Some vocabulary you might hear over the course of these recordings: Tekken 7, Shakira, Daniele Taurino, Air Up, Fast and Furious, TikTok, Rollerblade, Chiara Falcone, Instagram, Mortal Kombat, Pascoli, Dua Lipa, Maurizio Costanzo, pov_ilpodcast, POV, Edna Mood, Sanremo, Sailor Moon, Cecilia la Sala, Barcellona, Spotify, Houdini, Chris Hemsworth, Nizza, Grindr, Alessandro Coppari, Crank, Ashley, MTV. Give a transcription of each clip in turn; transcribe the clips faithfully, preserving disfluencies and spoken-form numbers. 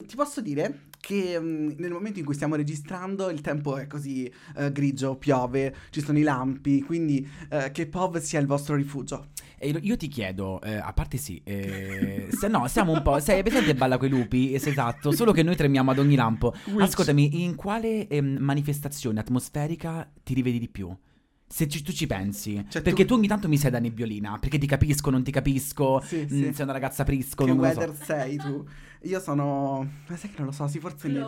Ti posso dire che mh, nel momento in cui stiamo registrando il tempo è così eh, grigio, piove, ci sono i lampi, quindi eh, che P O V sia il vostro rifugio. E io ti chiedo, eh, a parte sì, eh, se no siamo un po', sei presente Balla coi lupi, esatto, solo che noi tremiamo ad ogni lampo. Which? Ascoltami, in quale eh, manifestazione atmosferica ti rivedi di più? Se ci, tu ci pensi, cioè, perché tu... tu ogni tanto mi sei da nebbiolina, perché ti capisco, non ti capisco, sì, mh, sì. Sei una ragazza prisco. Che non weather so. Sei tu? Io sono, ma sai che non lo so, sì forse ne...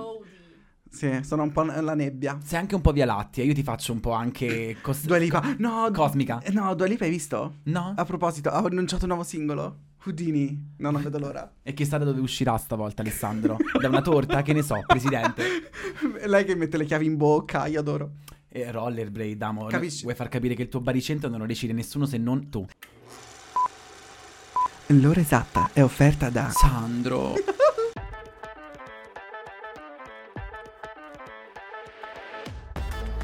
Sì, sono un po' la nebbia. Sei anche un po' Via Lattea, io ti faccio un po' anche cos... Dua Lipa, co- no, cosmica. No, Dua Lipa hai visto? No. A proposito, ho annunciato un nuovo singolo, Houdini, no, non vedo l'ora. E chissà da dove uscirà stavolta Alessandro? Da una torta, che ne so, presidente. Lei che mette le chiavi in bocca, io adoro. E Rollerblade, amo. Capisci? Vuoi far capire che il tuo baricentro non lo decide nessuno se non tu. L'ora esatta è offerta da Sandro.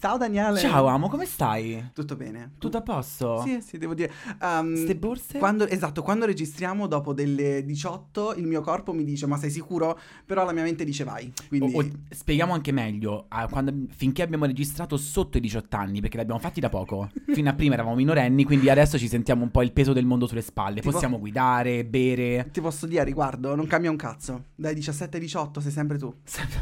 Ciao Daniele. Ciao amo, come stai? Tutto bene. Tutto a posto? Sì, sì, devo dire um, ste borse? Quando, esatto, quando registriamo dopo delle diciotto il mio corpo mi dice ma sei sicuro? Però la mia mente dice vai, quindi... o, o, spieghiamo anche meglio uh, quando, finché abbiamo registrato sotto i diciotto anni, perché l'abbiamo fatti da poco. Fino a prima eravamo minorenni, quindi adesso ci sentiamo un po' il peso del mondo sulle spalle. Ti Possiamo po- guidare, bere. Ti posso dire a riguardo, non cambia un cazzo. Dai diciassette diciotto sei sempre tu.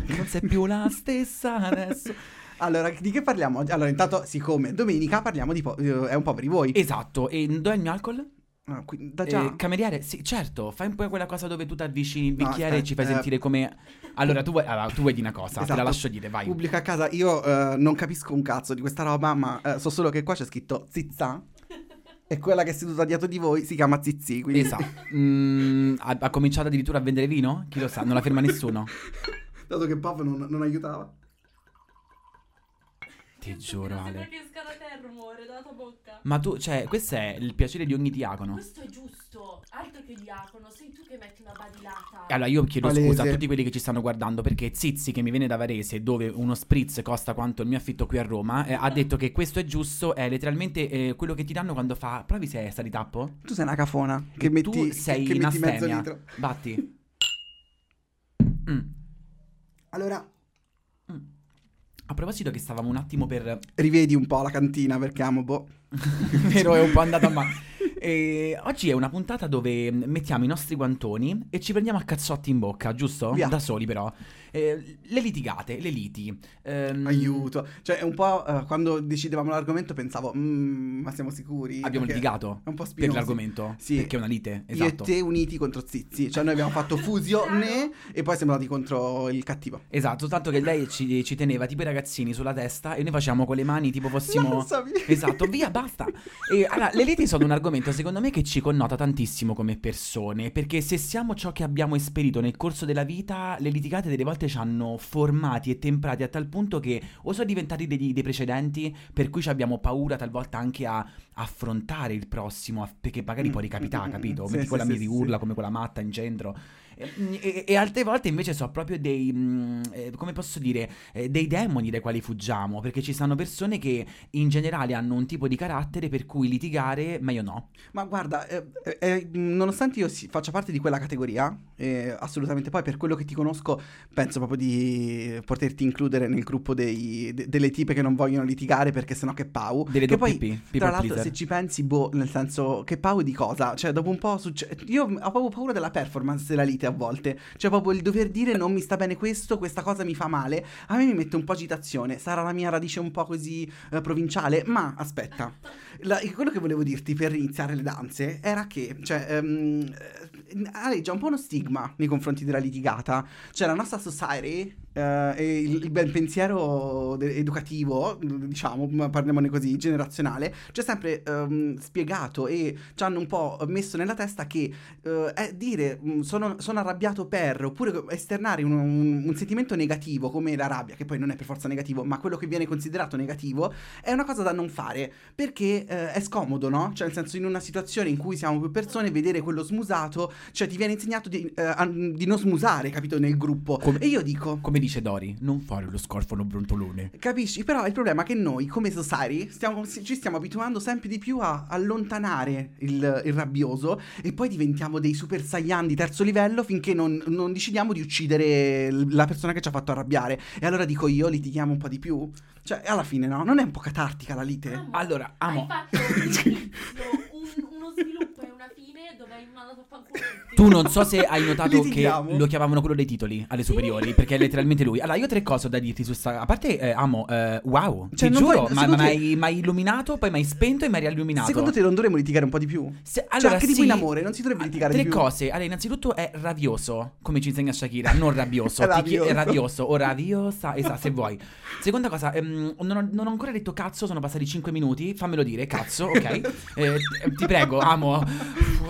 Non sei più la stessa adesso. Allora, di che parliamo oggi? Allora, intanto, siccome domenica parliamo di po- è un po' per i voi. Esatto, e dove è il mio alcol? Ah, qui, da già. Eh, cameriere, sì, certo, fai un po' quella cosa dove tu ti avvicini il bicchiere no, e ci fai eh, sentire come... Allora, tu vuoi, allora, tu vuoi di una cosa, esatto. Te la lascio dire, vai. Pubblica a casa, io uh, non capisco un cazzo di questa roba, ma uh, so solo che qua c'è scritto zizza. E quella che è seduta dietro di voi si chiama Zizzi, quindi... Esatto. Mm, ha, ha cominciato addirittura a vendere vino? Chi lo sa, non la ferma nessuno. Dato che Pop non, non aiutava. Ti giuro, Ale. Ma tu, cioè, questo è il piacere di ogni diacono. Questo è giusto. Altro che diacono, sei tu che metti una badilata. Allora io chiedo Valese. Scusa a tutti quelli che ci stanno guardando, perché Zizzi, che mi viene da Varese, dove uno spritz costa quanto il mio affitto qui a Roma, eh, ha detto che questo è giusto. È letteralmente eh, quello che ti danno quando fa provi se sta di tappo. Tu sei una cafona che metti, tu sei che in metti mezzo litro. Batti mm. Allora mm. A proposito che stavamo un attimo per... Rivedi un po' la cantina perché amo boh. Vero, è un po' andata male. E oggi è una puntata dove mettiamo i nostri guantoni e ci prendiamo a cazzotti in bocca, giusto? Via. Da soli però. Eh, le litigate, le liti. Ehm... Aiuto. Cioè è un po' eh, quando decidevamo l'argomento pensavo, mm, ma siamo sicuri? Abbiamo litigato un po' per l'argomento. Sì. Perché è una lite, esatto. Io e te uniti contro Zizzi. Cioè noi abbiamo fatto fusione e poi siamo andati contro il cattivo. Esatto, tanto che lei ci, ci teneva tipo i ragazzini sulla testa e noi facciamo con le mani tipo fossimo... Non sapevo. Esatto, via, basta. E allora, le liti sono un argomento secondo me che ci connota tantissimo come persone, perché se siamo ciò che abbiamo esperito nel corso della vita, le litigate delle volte ci hanno formati e temprati a tal punto che o sono diventati dei, dei precedenti per cui ci abbiamo paura talvolta anche a affrontare il prossimo a, perché magari mm, può ricapitare, mm, capito? Sì, sì, quella sì, mi riurla sì. Come quella matta in centro. E, e, e altre volte invece sono proprio dei mh, eh, come posso dire eh, dei demoni dai quali fuggiamo, perché ci stanno persone che in generale hanno un tipo di carattere per cui litigare meglio no. Ma guarda eh, eh, nonostante io si, faccia parte di quella categoria eh, assolutamente, poi per quello che ti conosco penso proprio di poterti includere nel gruppo dei, de, delle tipe che non vogliono litigare perché sennò che pau delle che poi P, tra l'altro pleaser. Se ci pensi boh, nel senso che pau di cosa, cioè dopo un po' succe- io ho proprio paura della performance della lite a volte, cioè proprio il dover dire non mi sta bene questo, questa cosa mi fa male, a me mi mette un po' agitazione, sarà la mia radice un po' così eh, provinciale, ma aspetta, la, quello che volevo dirti per iniziare le danze era che cioè um, aleggia un po' uno stigma nei confronti della litigata, cioè la nostra society Uh, e il, il bel pensiero de- educativo, diciamo, parliamone così, generazionale, c'è sempre um, spiegato e ci hanno un po' messo nella testa che uh, è dire sono, sono arrabbiato per, oppure esternare un, un, un sentimento negativo come la rabbia, che poi non è per forza negativo, ma quello che viene considerato negativo è una cosa da non fare, perché uh, è scomodo, no? Cioè, nel senso, in una situazione in cui siamo più persone, vedere quello smusato, cioè ti viene insegnato di, uh, di non smusare, capito, nel gruppo. Come, e io dico, come dice Dori, non fare lo scorfano brontolone, capisci? Però il problema è che noi come society stiamo, ci stiamo abituando sempre di più a allontanare il, il rabbioso, e poi diventiamo dei super saiyan di terzo livello finché non, non decidiamo di uccidere la persona che ci ha fatto arrabbiare. E allora dico io, litighiamo un po' di più, cioè alla fine, no? Non è un po' catartica la lite? Amo. Allora amo. Hai fatto un, un, uno sviluppo e una fine dove hai mandato a fanculo. Tu non so se hai notato che lo chiamavano quello dei titoli alle superiori, sì, perché è letteralmente lui. Allora io tre cose ho da dirti su sta. A parte eh, amo, eh, wow, cioè, ti giuro, puoi, ma mi hai te... illuminato, poi mi hai spento e mi hai rialluminato. Secondo te non dovremmo litigare un po' di più? Se, allora, cioè anche sì, di cui in amore non si dovrebbe litigare tre di più. Tre cose. Allora innanzitutto è ravioso, come ci insegna Shakira, non rabbioso. È ravioso. È ravioso o raviosa, esatto, se vuoi. Seconda cosa, ehm, non, ho, non ho ancora detto cazzo, sono passati cinque minuti, fammelo dire, cazzo, ok? eh, ti prego, amo.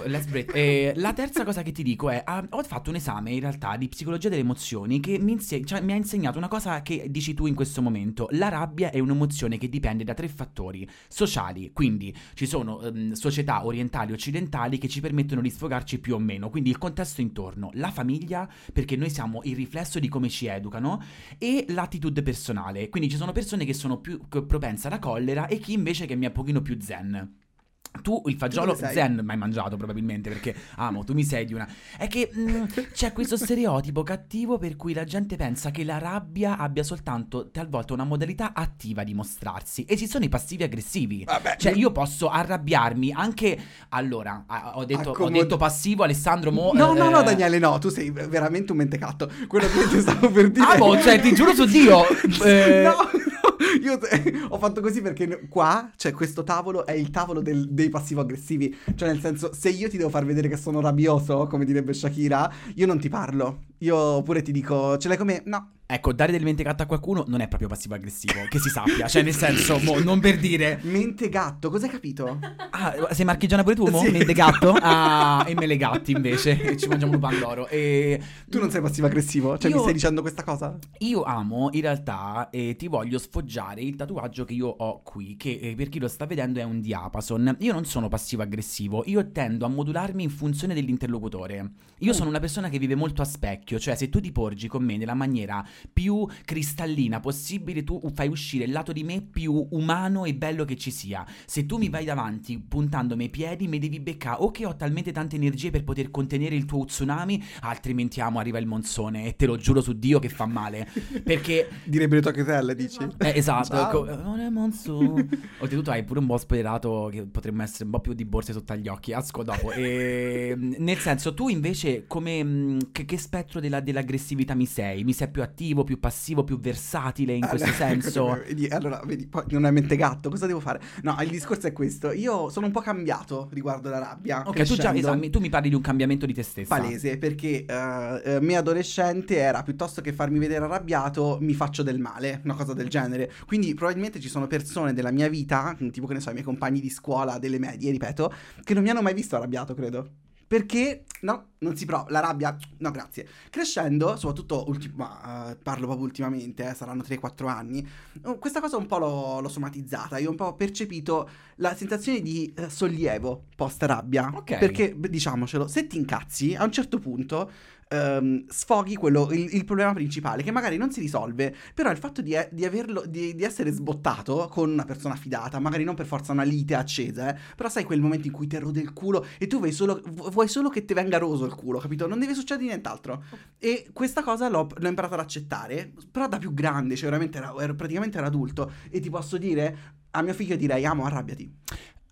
Let's break. Eh, la terza cosa che ti dico è ah, ho fatto un esame in realtà di psicologia delle emozioni che mi, inse- cioè, mi ha insegnato una cosa che dici tu in questo momento. La rabbia è un'emozione che dipende da tre fattori sociali, quindi ci sono ehm, società orientali e occidentali che ci permettono di sfogarci più o meno, quindi il contesto intorno, la famiglia, perché noi siamo il riflesso di come ci educano, e l'attitude personale, quindi ci sono persone che sono più propense alla collera e chi invece che mi è un pochino più zen. Tu il fagiolo zen mai mangiato probabilmente, perché amo, tu mi sei di una. È che mh, c'è questo stereotipo cattivo per cui la gente pensa che la rabbia abbia soltanto talvolta una modalità attiva di mostrarsi. E ci sono i passivi aggressivi. Vabbè. Cioè io posso arrabbiarmi anche. Allora ho detto, Accomod- ho detto passivo Alessandro Mo. No eh, no no Daniele, no, tu sei veramente un mentecatto. Quello che ti stavo per dire. Amo, cioè ti giuro su Dio. eh, no. Io t- ho fatto così perché qua, cioè, questo tavolo è il tavolo del, dei passivo-aggressivi. Cioè, nel senso, se io ti devo far vedere che sono rabbioso, come direbbe Shakira, io non ti parlo. Io pure ti dico, ce l'hai come? No. Ecco, dare del mentegatto a qualcuno non è proprio passivo-aggressivo, che si sappia. Cioè, nel senso, mo, non per dire. Mentegatto, cosa hai capito? Ah, sei marchigiana pure tu, mo? Sì. Mentegatto? Ah, e me le gatti, invece. E ci mangiamo un pandoro. E... Tu non sei passivo-aggressivo? Cioè, io... mi stai dicendo questa cosa? Io amo, in realtà, e ti voglio sfoggiare il tatuaggio che io ho qui, che per chi lo sta vedendo è un diapason. Io non sono passivo-aggressivo, io tendo a modularmi in funzione dell'interlocutore. Io mm. sono una persona che vive molto a specchio, cioè se tu ti porgi con me nella maniera più cristallina possibile, tu fai uscire il lato di me più umano e bello che ci sia. Se tu mi vai davanti puntandomi i piedi, mi devi beccare o che ho talmente tante energie per poter contenere il tuo tsunami, altrimenti amo, arriva il monsone, e te lo giuro su Dio che fa male, perché direbbe le tue caselle, dici? Eh, esatto, non è monsone. Oltretutto hai pure un po' spoilerato che potremmo essere un po' più di borse sotto agli occhi, asco dopo. E, nel senso, tu invece come che, che spettro della, dell'aggressività mi sei? Mi sei più attivo, più passivo, più versatile in allora, questo senso? Vedi, allora, vedi, poi non è mentegatto, cosa devo fare? No, il discorso è questo, io sono un po' cambiato riguardo la rabbia. Ok, tu, già, esami, tu mi parli di un cambiamento di te stessa. Palese, perché uh, me adolescente era, piuttosto che farmi vedere arrabbiato, mi faccio del male, una cosa del genere. Quindi probabilmente ci sono persone della mia vita, tipo, che ne so, i miei compagni di scuola, delle medie, ripeto, che non mi hanno mai visto arrabbiato, credo. Perché no, non si prova la rabbia, no grazie. Crescendo, soprattutto ultim- ma, uh, parlo proprio ultimamente, eh, saranno tre quattro anni, questa cosa un po' l'ho, l'ho somatizzata. Io un po' ho percepito la sensazione di uh, sollievo post rabbia, okay. Perché diciamocelo, se ti incazzi a un certo punto um, sfoghi quello, il, il problema principale, che magari non si risolve, però il fatto di, di averlo, di, di essere sbottato con una persona fidata, magari non per forza una lite accesa, eh, però sai quel momento in cui ti rode il culo e tu vuoi solo, vuoi solo che ti venga roso il culo, capito? Non deve succedere nient'altro. E questa cosa l'ho, l'ho imparata ad accettare, però da più grande, cioè veramente ero, ero praticamente un adulto, e ti posso dire, a mio figlio direi, amo, arrabbiati.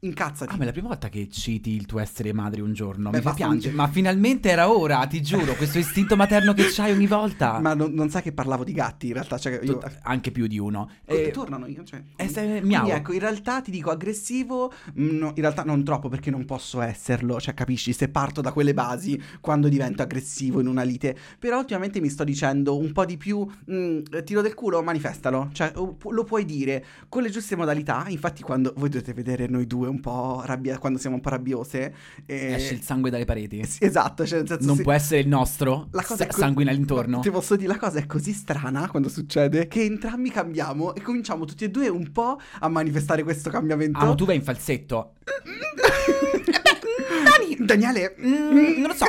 incazzati. Ah, ma è la prima volta che citi il tuo essere madre un giorno. Beh, mi fa piangere, un... ma finalmente era ora, ti giuro, questo istinto materno che c'hai ogni volta. Ma non, non sai che parlavo di gatti, in realtà, cioè, io... anche più di uno. E eh, tornano io, cioè. Eh, se... Quindi ecco, in realtà ti dico aggressivo, no, in realtà non troppo perché non posso esserlo, cioè capisci, se parto da quelle basi quando divento aggressivo in una lite, però ultimamente mi sto dicendo un po' di più, mh, tiro del culo, manifestalo, cioè lo puoi dire con le giuste modalità. Infatti quando voi dovete vedere noi due un po' rabbia, quando siamo un po' rabbiose e... esce il sangue dalle pareti. Sì, esatto, cioè nel senso, non se... può essere il nostro, la cosa co- sanguina intorno. Ti posso dire, la cosa è così strana quando succede che entrambi cambiamo e cominciamo tutti e due un po' a manifestare questo cambiamento. Ah, ma tu vai in falsetto. Dani, Daniele, mm, non lo so.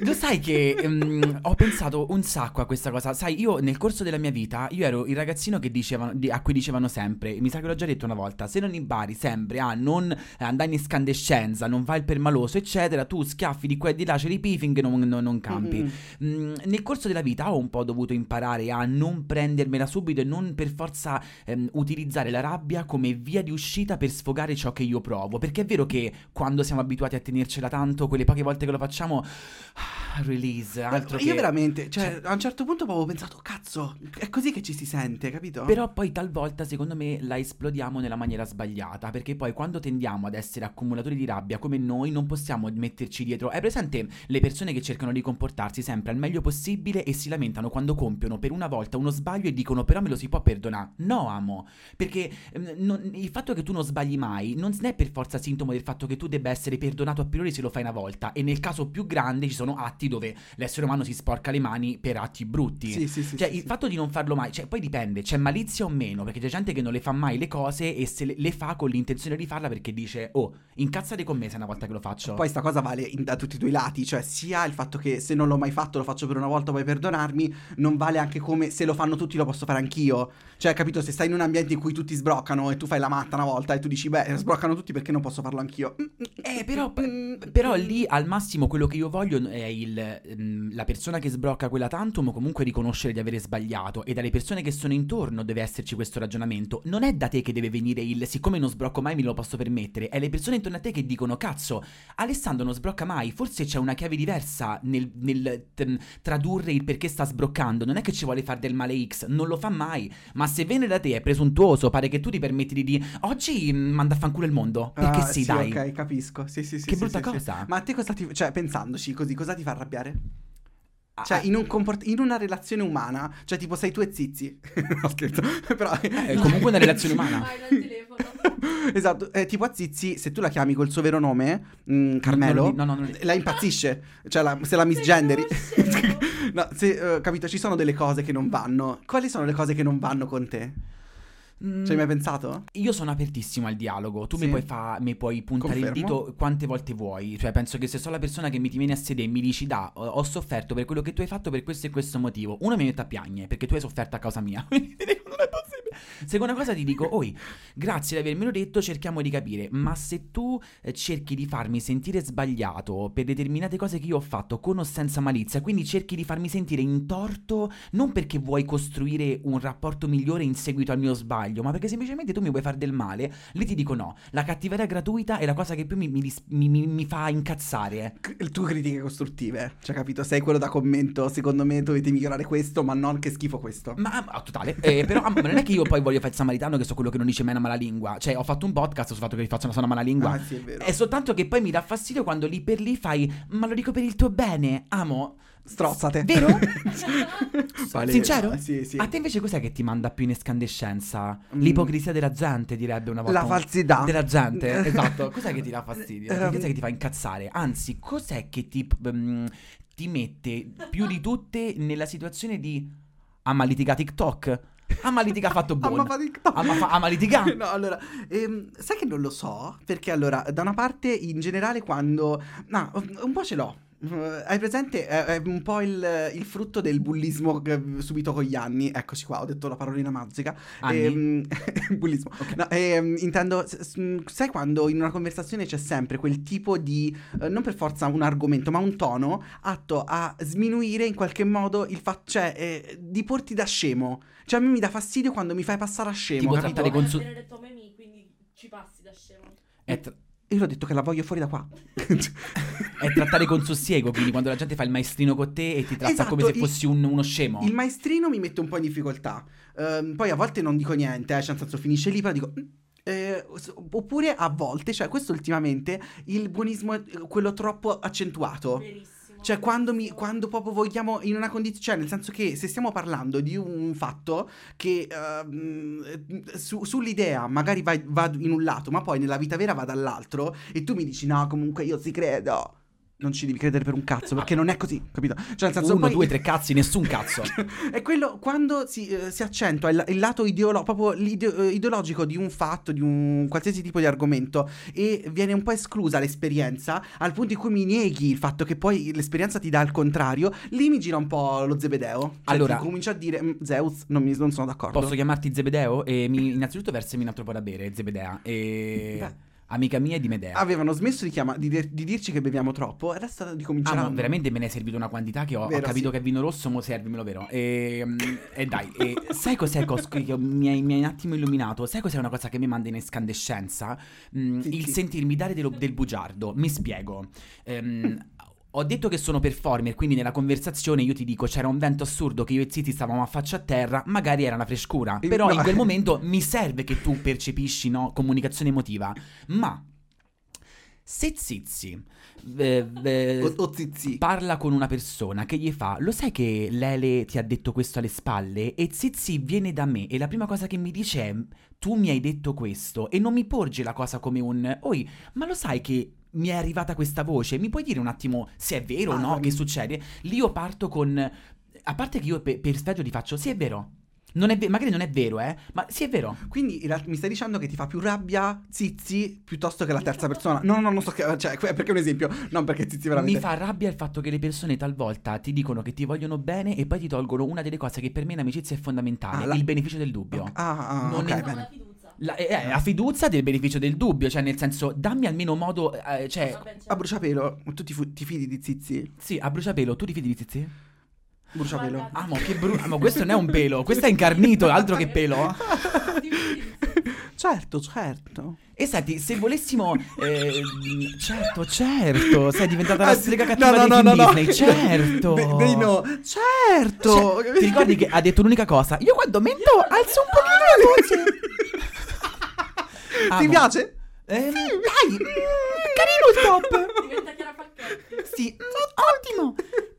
Lo sai che um, ho pensato un sacco a questa cosa. Sai, io nel corso della mia vita, io ero il ragazzino che dicevano, di, a cui dicevano sempre, mi sa che l'ho già detto una volta, se non impari sempre a non andare in escandescenza, non vai il permaloso eccetera, tu schiaffi di qua e di là, c'è i pifing, non, non, non campi. Mm-hmm. Mm, nel corso della vita ho un po' dovuto imparare a non prendermela subito e non per forza ehm, utilizzare la rabbia come via di uscita per sfogare ciò che io provo, perché è vero che quando siamo abituati a tenercela tanto, quelle poche volte che lo facciamo, ah, release, altro. Beh, io che... veramente, cioè, cioè a un certo punto avevo pensato, cazzo, è così che ci si sente, capito? Però poi talvolta secondo me la esplodiamo nella maniera sbagliata, perché poi quando tendiamo ad essere accumulatori di rabbia come noi non possiamo metterci dietro. È presente le persone che cercano di comportarsi sempre al meglio possibile e si lamentano quando compiono per una volta uno sbaglio e dicono però me lo si può perdonare? No, amo, perché mh, non, il fatto che tu non sbagli mai non è per forza sintomo del fatto che tu debba essere perdonato a priori se lo fai una volta, e nel caso più grande ci sono atti dove l'essere umano si sporca le mani per atti brutti. Sì, sì, sì, cioè sì, il sì. fatto di non farlo mai, cioè poi dipende, c'è malizia o meno, perché c'è gente che non le fa mai le cose e se le, le fa con l'intenzione di farla perché dice oh, incazzate con me se una volta che lo faccio. Poi sta cosa vale in, da tutti e due i lati, cioè sia il fatto che se non l'ho mai fatto lo faccio per una volta puoi perdonarmi, non vale anche come se lo fanno tutti lo posso fare anch'io, cioè capito, se stai in un ambiente in cui tutti sbroccano e tu fai la matta una volta e tu dici beh sbroccano tutti perché non posso farlo anch'io. Eh però, però lì al massimo quello che io voglio è il, la persona che sbrocca quella tantum comunque riconoscere di avere sbagliato, e dalle persone che sono intorno deve esserci questo ragionamento. Non è da te che deve venire il siccome non sbrocco mai me lo posso permettere, è le persone intorno a te che dicono cazzo Alessandro non sbrocca mai, forse c'è una chiave diversa nel, nel t- tradurre il perché sta sbroccando, non è che ci vuole fare del male X, non lo fa mai, ma se viene da te è presuntuoso, pare che tu ti permetti di dire oggi manda a fanculo il mondo perché ah, sì, sì dai ok capisco sì sì sì che sì, brutta sì, cosa sì. Ma a te cosa ti, cioè pensandoci così, cosa ti fa arrabbiare? Cioè, in, un comport- in una relazione umana, cioè, tipo, sei tu e Zizi. No, scherzo. Però è comunque una relazione umana. Vai dal telefono. Esatto. Eh, tipo a Zizi, se tu la chiami col suo vero nome, mh, Carmelo, no, no, no, no, no. la impazzisce. Cioè, la, se la misgenderi. No, se, uh, capito, ci sono delle cose che non vanno. Quali sono le cose che non vanno con te? Ci hai mai pensato? Io sono apertissimo al dialogo. Tu sì. mi, puoi fa, mi puoi puntare Confermo. il dito quante volte vuoi. Cioè penso che se sono la persona che mi ti viene a sedere e mi dici da ho sofferto per quello che tu hai fatto per questo e questo motivo, uno mi mette a piagne perché tu hai sofferto a causa mia. Quindi ti dico non è possibile. Seconda cosa ti dico oi, grazie di avermelo detto, cerchiamo di capire. Ma se tu cerchi di farmi sentire sbagliato per determinate cose che io ho fatto con o senza malizia, quindi cerchi di farmi sentire in torto non perché vuoi costruire un rapporto migliore in seguito al mio sbaglio, ma perché semplicemente tu mi vuoi far del male, lì ti dico no. La cattiveria gratuita è la cosa che più mi, mi, mi, mi fa incazzare. Tu critiche costruttive, cioè capito, sei quello da commento, secondo me dovete migliorare questo, ma non che schifo questo. Ma ah, totale, eh, però ah, non è che io poi voglio fare il samaritano che so quello che non dice mai una mala lingua. Cioè ho fatto un podcast sul fatto che faccio una sola mala lingua. Ah, sì, è vero. È soltanto che poi mi dà fastidio quando lì per lì fai ma lo dico per il tuo bene, amo. Strozzate. Vero? Vale. Sincero? Sì, sì. A te invece cos'è che ti manda più in escandescenza? L'ipocrisia della gente, direbbe una volta. La falsità della gente. Esatto. Cos'è che ti dà fastidio? Cos'è che ti fa incazzare? Anzi, cos'è che ti, mh, ti mette più di tutte nella situazione di ah ma litiga TikTok? Ah ma litiga ha fatto buono. Ah ma litiga. No, allora ehm, sai che non lo so, perché allora da una parte in generale quando no, un po' ce l'ho Hai presente? È un po' il, il frutto del bullismo subito con gli anni. Eccoci qua, ho detto la parolina magica. Anni? Ehm, bullismo. Okay. No, ehm, intendo, sai quando in una conversazione c'è sempre quel tipo di, eh, non per forza un argomento, ma un tono atto a sminuire in qualche modo il fatto, cioè, eh, di porti da scemo. Cioè a me mi dà fastidio quando mi fai passare a scemo. Tipo trattare con su... detto a me mi, quindi ci passi da scemo. È tra... Io l'ho detto che la voglio fuori da qua. È trattare con sussiego, quindi quando la gente fa il maestrino con te e ti tratta, esatto, come se fossi un, uno scemo. Il maestrino mi mette un po' in difficoltà. Um, poi a volte non dico niente, eh, cioè nel senso finisce lì, però dico... Eh, oppure a volte, cioè questo ultimamente, il buonismo è quello troppo accentuato. Verissimo. Cioè quando, mi, quando proprio vogliamo in una condizione, cioè nel senso che se stiamo parlando di un fatto che uh, su, sull'idea magari va, va in un lato ma poi nella vita vera va dall'altro e tu mi dici no comunque io ci credo, non ci devi credere per un cazzo perché non è così, capito? Cioè nel senso uno, poi... due, tre cazzi, nessun cazzo. È quello quando si, eh, si accentua il, il lato ideolo- proprio l'ide- ideologico di un fatto, di un qualsiasi tipo di argomento, e viene un po' esclusa l'esperienza al punto in cui mi neghi il fatto che poi l'esperienza ti dà il contrario. Lì mi gira un po' lo zebedeo, cioè, allora comincio a dire Zeus, non, mi, non sono d'accordo. Posso chiamarti zebedeo? E mi, innanzitutto versami un altro po' da bere, zebedea. E... Beh. Amica mia e di Medea. Avevano smesso di, chiama, di, de- di dirci che beviamo troppo. Era stato di cominciare. Ah, no, veramente me ne è servito una quantità che ho, vero, ho capito, sì, che è vino rosso, mo servimelo vero. E, e dai, e sai cos'è che mi hai, mi hai un attimo illuminato? Sai cos'è una cosa che mi manda in escandescenza? Mm, sì, il sì. sentirmi dare dello, del bugiardo. Mi spiego. Ehm, ho detto che sono performer, quindi nella conversazione io ti dico c'era un vento assurdo che io e Zizi stavamo a faccia a terra, magari era una frescura, però no, in quel momento mi serve che tu percepisci, no, comunicazione emotiva, ma se Zizi eh, eh, o, o Zizi parla con una persona che gli fa lo sai che Lele ti ha detto questo alle spalle, e Zizi viene da me e la prima cosa che mi dice è tu mi hai detto questo, e non mi porge la cosa come un oi ma lo sai che mi è arrivata questa voce, mi puoi dire un attimo se è vero o ah, no, mi... che succede? Lì io parto con... A parte che io per, per sbaglio ti faccio, sì è vero, non è ve- magari non è vero, eh, ma sì è vero. Quindi la, mi stai dicendo che ti fa più rabbia Zizi piuttosto che la terza persona? No, no, non so, che, cioè, perché è un esempio, non perché Zizi veramente... Mi fa rabbia il fatto che le persone talvolta ti dicono che ti vogliono bene e poi ti tolgono una delle cose che per me in amicizia è fondamentale, ah, la... il beneficio del dubbio. Okay. Ah, ah, non ok, è... bene. La, eh, la fiducia del beneficio del dubbio, cioè nel senso dammi almeno modo, eh, cioè vabbè, a bruciapelo tu ti, fu- ti fidi di Zizi? Sì, a bruciapelo tu ti fidi di Zizi? Bruciapelo. Ah ma che bru- ah, ma questo non è un pelo, questo è incarnito, altro che pelo. Certo, certo. E senti, se volessimo eh, certo, certo, sei diventata la strega cattiva no, no, di no, no, Disney, no. certo Be- dei no, certo cioè, ti ricordi che ha detto l'unica cosa? Io quando mento alzo un pochino la voce. Amo. Ti piace? Eh, sì, dai, carino il top. Diventa Chiara Falcone. Sì, ottimo.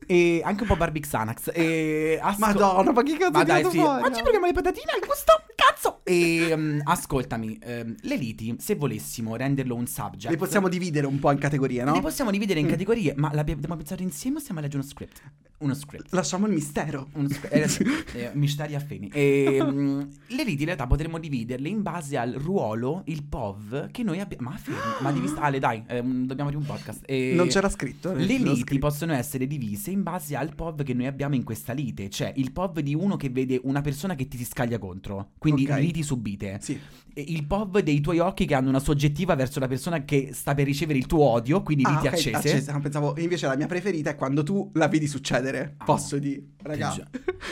E anche un po' Barbie Xanax. E asco- Madonna, ma che cazzo ma dai, sì. fuori? Oggi proviamo le patatine al gusto, cazzo. E um, ascoltami, um, le liti, se volessimo renderlo un subject, le possiamo dividere un po' in categorie, no? Le possiamo dividere in mm. categorie, ma l'abbiamo pensato insieme o stiamo a leggere uno script? Uno script. Lasciamo il mistero. Uno script. Eh, eh, misteri affini. E, um, le liti in realtà potremmo dividerle in base al ruolo, il P O V che noi abbiamo. Ma affini, ma divisa. Ale, dai, eh, dobbiamo di un podcast. E non c'era scritto. Le liti script. possono essere divise in base al P O V che noi abbiamo in questa lite, cioè il P O V di uno che vede una persona che ti si scaglia contro, quindi okay. liti subite, sì. E il P O V dei tuoi occhi che hanno una soggettiva verso la persona che sta per ricevere il tuo odio, quindi ah, liti okay, accese, accese. Ah, pensavo, invece la mia preferita è quando tu la vedi succedere. ah, posso dire, raga,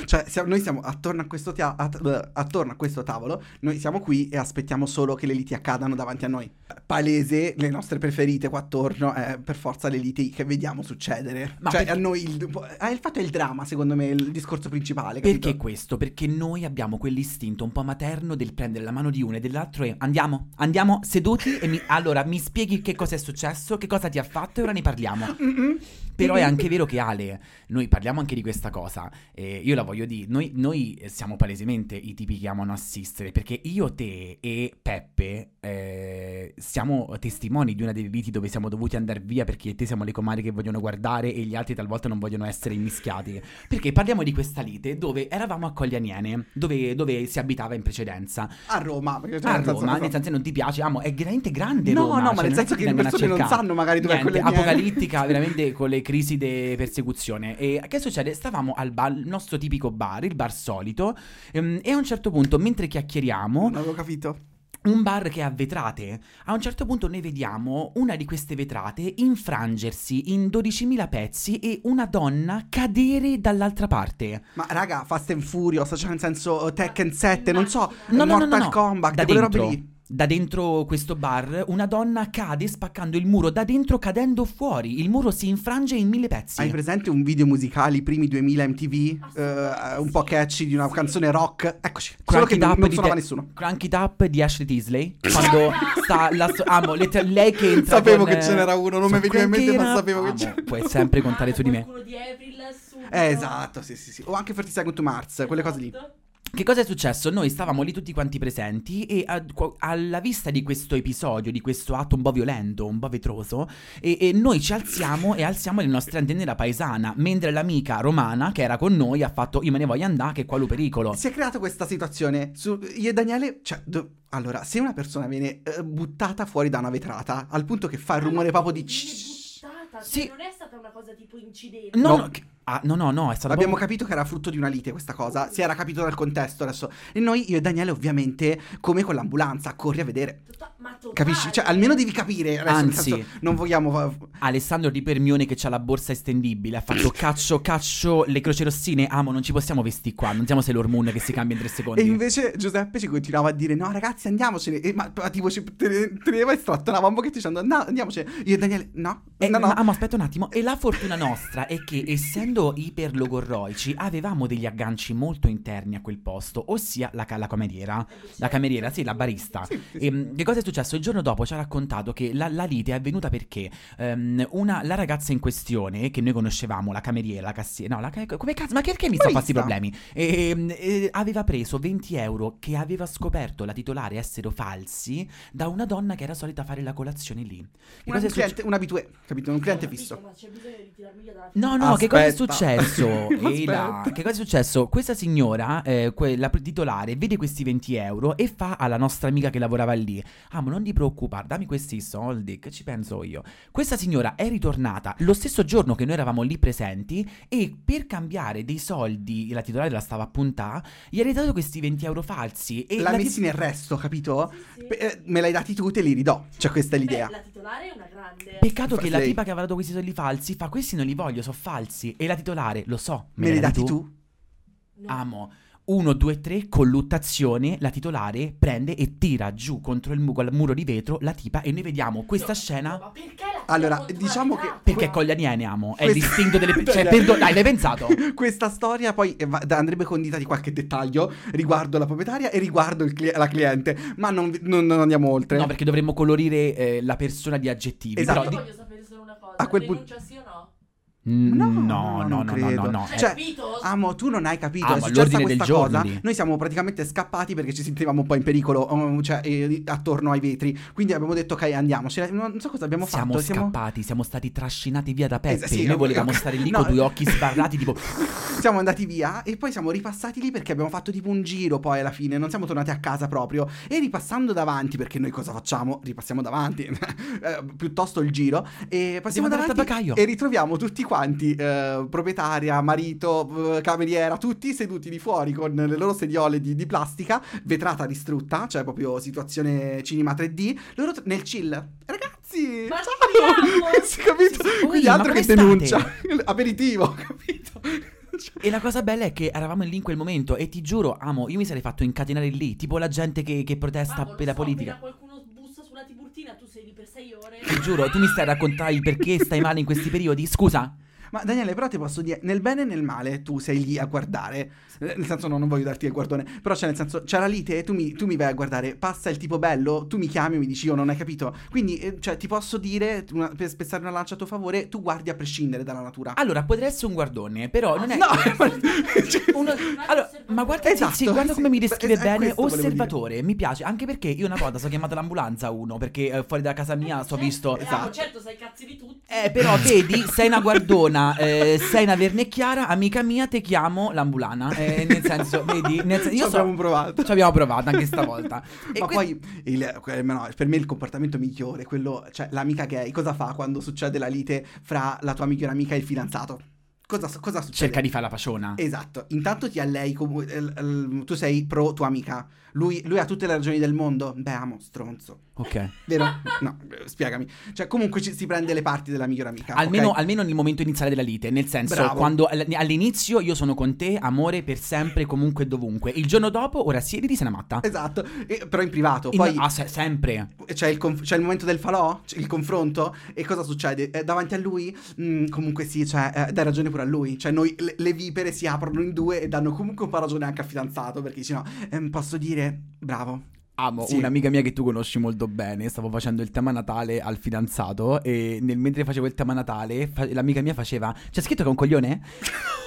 cioè siamo, noi siamo attorno a questo tia- att- attorno a questo tavolo, noi siamo qui e aspettiamo solo che le liti accadano davanti a noi, palese. Le nostre preferite qua attorno è per forza le liti che vediamo succedere. Ma cioè perché... a noi il Ah, il fatto è il dramma, secondo me, il discorso principale, capito? Perché questo? Perché noi abbiamo quell'istinto un po' materno del prendere la mano di uno e dell'altro e andiamo, andiamo seduti e mi, allora mi spieghi che cosa è successo, che cosa ti ha fatto e ora ne parliamo. Mm-mm. Però è anche vero che Ale, noi parliamo anche di questa cosa, casa. Eh, io la voglio dire, noi, noi siamo palesemente i tipi che amano assistere, perché io, te e Peppe eh, siamo testimoni di una delle liti dove siamo dovuti andare via perché te siamo le comari che vogliono guardare e gli altri talvolta non vogliono essere immischiati, perché parliamo di questa lite dove eravamo a Coglianiene, dove, dove si abitava in precedenza a Roma, perché a Roma, nel senso non ti piace, amo, è veramente grande no, Roma, no, cioè, ma nel senso che le persone non sanno magari dove niente, è apocalittica veramente con le crisi di persecuzione. E che succede? Stavamo al bar, il nostro tipico bar, il bar solito, ehm, e a un certo punto mentre chiacchieriamo, non avevo capito, un bar che ha vetrate, a un certo punto noi vediamo una di queste vetrate infrangersi in dodicimila pezzi e una donna cadere dall'altra parte. Ma raga, Fast and Furious, cioè nel senso Tekken sette, non so, no, no, Mortal no, no, no. Kombat, da quelle robe lì. Da dentro questo bar una donna cade spaccando il muro da dentro, cadendo fuori, il muro si infrange in mille pezzi. Hai presente un video musicale, i primi duemila M T V, uh, un po' catchy, di una canzone rock? Eccoci, quello che non suonava nessuno. Crank It Up di Ashley Tisley, quando sta la so- amo, le t- lei che entra. Sapevo con, che ce n'era uno, non so, mi veniva in mente, ma sapevo amo, che c'era. Puoi sempre contare ah, su di me. Di April, eh, esatto, sì, sì, sì. O anche thirty seconds to Mars, quelle cose lì. Che cosa è successo? Noi stavamo lì tutti quanti presenti e a, alla vista di questo episodio, di questo atto un po' violento, un po' vetroso, e, e noi ci alziamo e alziamo le nostre antenne da paesana, mentre l'amica romana che era con noi ha fatto io me ne voglio andare, che è quello pericolo. Si è creata questa situazione su, io e Daniele, cioè do, allora se una persona viene uh, buttata fuori da una vetrata al punto che fa il rumore proprio di buttata, sì. Cioè non è stata una cosa tipo incidente. No, no, no. Ah, no, no, no, è stato abbiamo proprio... capito che era frutto di una lite questa cosa, si era capito dal contesto adesso. E noi, io e Daniele, ovviamente, come con l'ambulanza, corri a vedere. Tutto... Ma capisci? Cioè, almeno devi capire. Adesso, anzi, nel senso, non vogliamo... Alessandro Di Permione, che c'ha la borsa estendibile, ha fatto caccio, caccio, le croce rossine, amo, non ci possiamo vestire qua, non siamo Sailor Moon che si cambia in tre secondi. E invece Giuseppe ci continuava a dire, no ragazzi, andiamocene. E, ma tipo, ci teneva e strattonava un pochettino dicendo, no, andiamocene. Io e Daniele, no, eh, no, no. Amo, aspetta un attimo. E la fortuna nostra è che, essendo iperlogorroici, avevamo degli agganci molto interni a quel posto, ossia la, la cameriera, la cameriera, sì, la barista. Sì, sì, sì. E, che cosa è successo? Il giorno dopo ci ha raccontato che la, la lite è avvenuta perché um, una, la ragazza in questione, che noi conoscevamo, la cameriera, la cassiera, no, la, come cazzo, ma perché mi sto a fare questi problemi? E, e, aveva preso venti euro che aveva scoperto la titolare essero falsi da una donna che era solita fare la colazione lì. Che una, cosa cliente, un abitué, capito? Un cliente fisso. No, no, aspetta. Che cosa è successo? Successo Eila, che cosa è successo? Questa signora, eh, que- la titolare, vede questi venti euro e fa alla nostra amica che lavorava lì: amo, non ti preoccupare, dammi questi soldi che ci penso io. Questa signora è ritornata lo stesso giorno che noi eravamo lì presenti e per cambiare dei soldi, la titolare la stava a puntà, gli ha ridato questi venti euro falsi e l'ha la messi tit- nel resto, capito? Sì, sì. Pe- me l'hai dati tu, te li ridò, cioè questa è l'idea. Beh, la titolare è una grande. Peccato Forse che lei. La tipa che aveva dato questi soldi falsi fa: questi non li voglio, sono falsi. E la titolare, lo so, me, me li dati tu? tu? No. Amo. uno, due, tre, colluttazione, la titolare prende e tira giù contro il muro, il muro di vetro la tipa e noi vediamo questa no, scena. Ma perché la allora, diciamo che perché Coglianiene, amo, questa... è distinto delle cioè, perdo... dai, l'hai pensato. Questa storia poi va... andrebbe condita di qualche dettaglio riguardo la proprietaria e riguardo il cli... la cliente, ma non, non, non andiamo oltre. No, perché dovremmo colorire eh, la persona di aggettivi. Esatto. Però io voglio sapere solo una cosa. A quel punto sì o no? No, no, no, no, no, no, no. Cioè, amo, tu non hai capito. Amo, è successa questa cosa. Lì. Noi siamo praticamente scappati perché ci sentivamo un po' in pericolo, um, cioè eh, attorno ai vetri. Quindi abbiamo detto, ok, andiamoci. Non so cosa abbiamo siamo fatto. Siamo scappati, siamo stati trascinati via da Peppe. Eh, sì, noi volevamo okay. stare lì no. con due occhi sbarrati, tipo. Siamo andati via e poi siamo ripassati lì perché abbiamo fatto tipo un giro. Poi alla fine non siamo tornati a casa proprio. E ripassando davanti, perché noi cosa facciamo? Ripassiamo davanti, eh, piuttosto il giro. E passiamo Siamo davanti e ritroviamo tutti qua. Quanti, eh, proprietaria, marito, eh, cameriera, tutti seduti lì fuori con le loro sediole di, di plastica, vetrata distrutta, cioè proprio situazione cinema tre D, loro t- nel chill. Ragazzi, ma ciao! Si, capito? Sì, sì. Quindi altro che state? Denuncia, aperitivo, capito? E la cosa bella è che eravamo lì in quel momento e ti giuro, amo, io mi sarei fatto incatenare lì, tipo la gente che, che protesta Bravo, per la so, politica. Sulla Tiburtina tu sei lì per sei ore. Ti giuro, tu mi stai a raccontare perché stai male in questi periodi? Scusa? Ma Daniele, però ti posso dire, nel bene e nel male tu sei lì a guardare, nel senso no, non voglio darti il guardone, però c'è, nel senso, c'è la lite, tu mi, tu mi vai a guardare, passa il tipo bello, tu mi chiami e mi dici io non hai capito, quindi cioè ti posso dire, una, per spezzare una lancia a tuo favore, tu guardi a prescindere dalla natura. Allora potrei essere un guardone, però non è no, che... ma... Uno... allora, ma guarda, esatto, sì, guarda come mi descrive es- bene, osservatore, mi piace, anche perché io una volta sono chiamata l'ambulanza a uno perché eh, fuori da casa mia eh, so certo, visto esatto, certo sai cazzi di tutti, eh però vedi sei una guardona, eh, sei una vernecchiara, amica mia te chiamo l'ambulana, eh, nel senso vedi nel senso, io ci so, abbiamo provato ci abbiamo provato anche stavolta. E ma que- poi il, no, per me il comportamento migliore quello, cioè l'amica gay cosa fa quando succede la lite fra la tua migliore amica e il fidanzato? Cosa, cosa succede? Cerca di fare la paciona. Esatto. Intanto ti allei com- l- l- Tu sei pro tua amica. Lui, lui ha tutte le ragioni del mondo. Beh, amo, stronzo. Ok. Vero? No, spiegami. Cioè, comunque ci, si prende le parti della migliore amica. Almeno, okay? Almeno nel momento iniziale della lite. Nel senso, bravo, quando all'inizio io sono con te, amore, per sempre, comunque e dovunque. Il giorno dopo, ora siediti, sei una matta. Esatto. E, però in privato. Poi in, ah, se, sempre. C'è il, conf- c'è il momento del falò? C'è il confronto? E cosa succede? Eh, davanti a lui? Mm, comunque sì, cioè, eh, dai ragione a lui, cioè noi le, le vipere si aprono in due e danno comunque un po' ragione anche al fidanzato, perché dici no, ehm, posso dire bravo, amo, sì, un'amica mia che tu conosci molto bene, stavo facendo il tema Natale al fidanzato e nel, mentre facevo il tema Natale fa, l'amica mia faceva c'è scritto che è un coglione?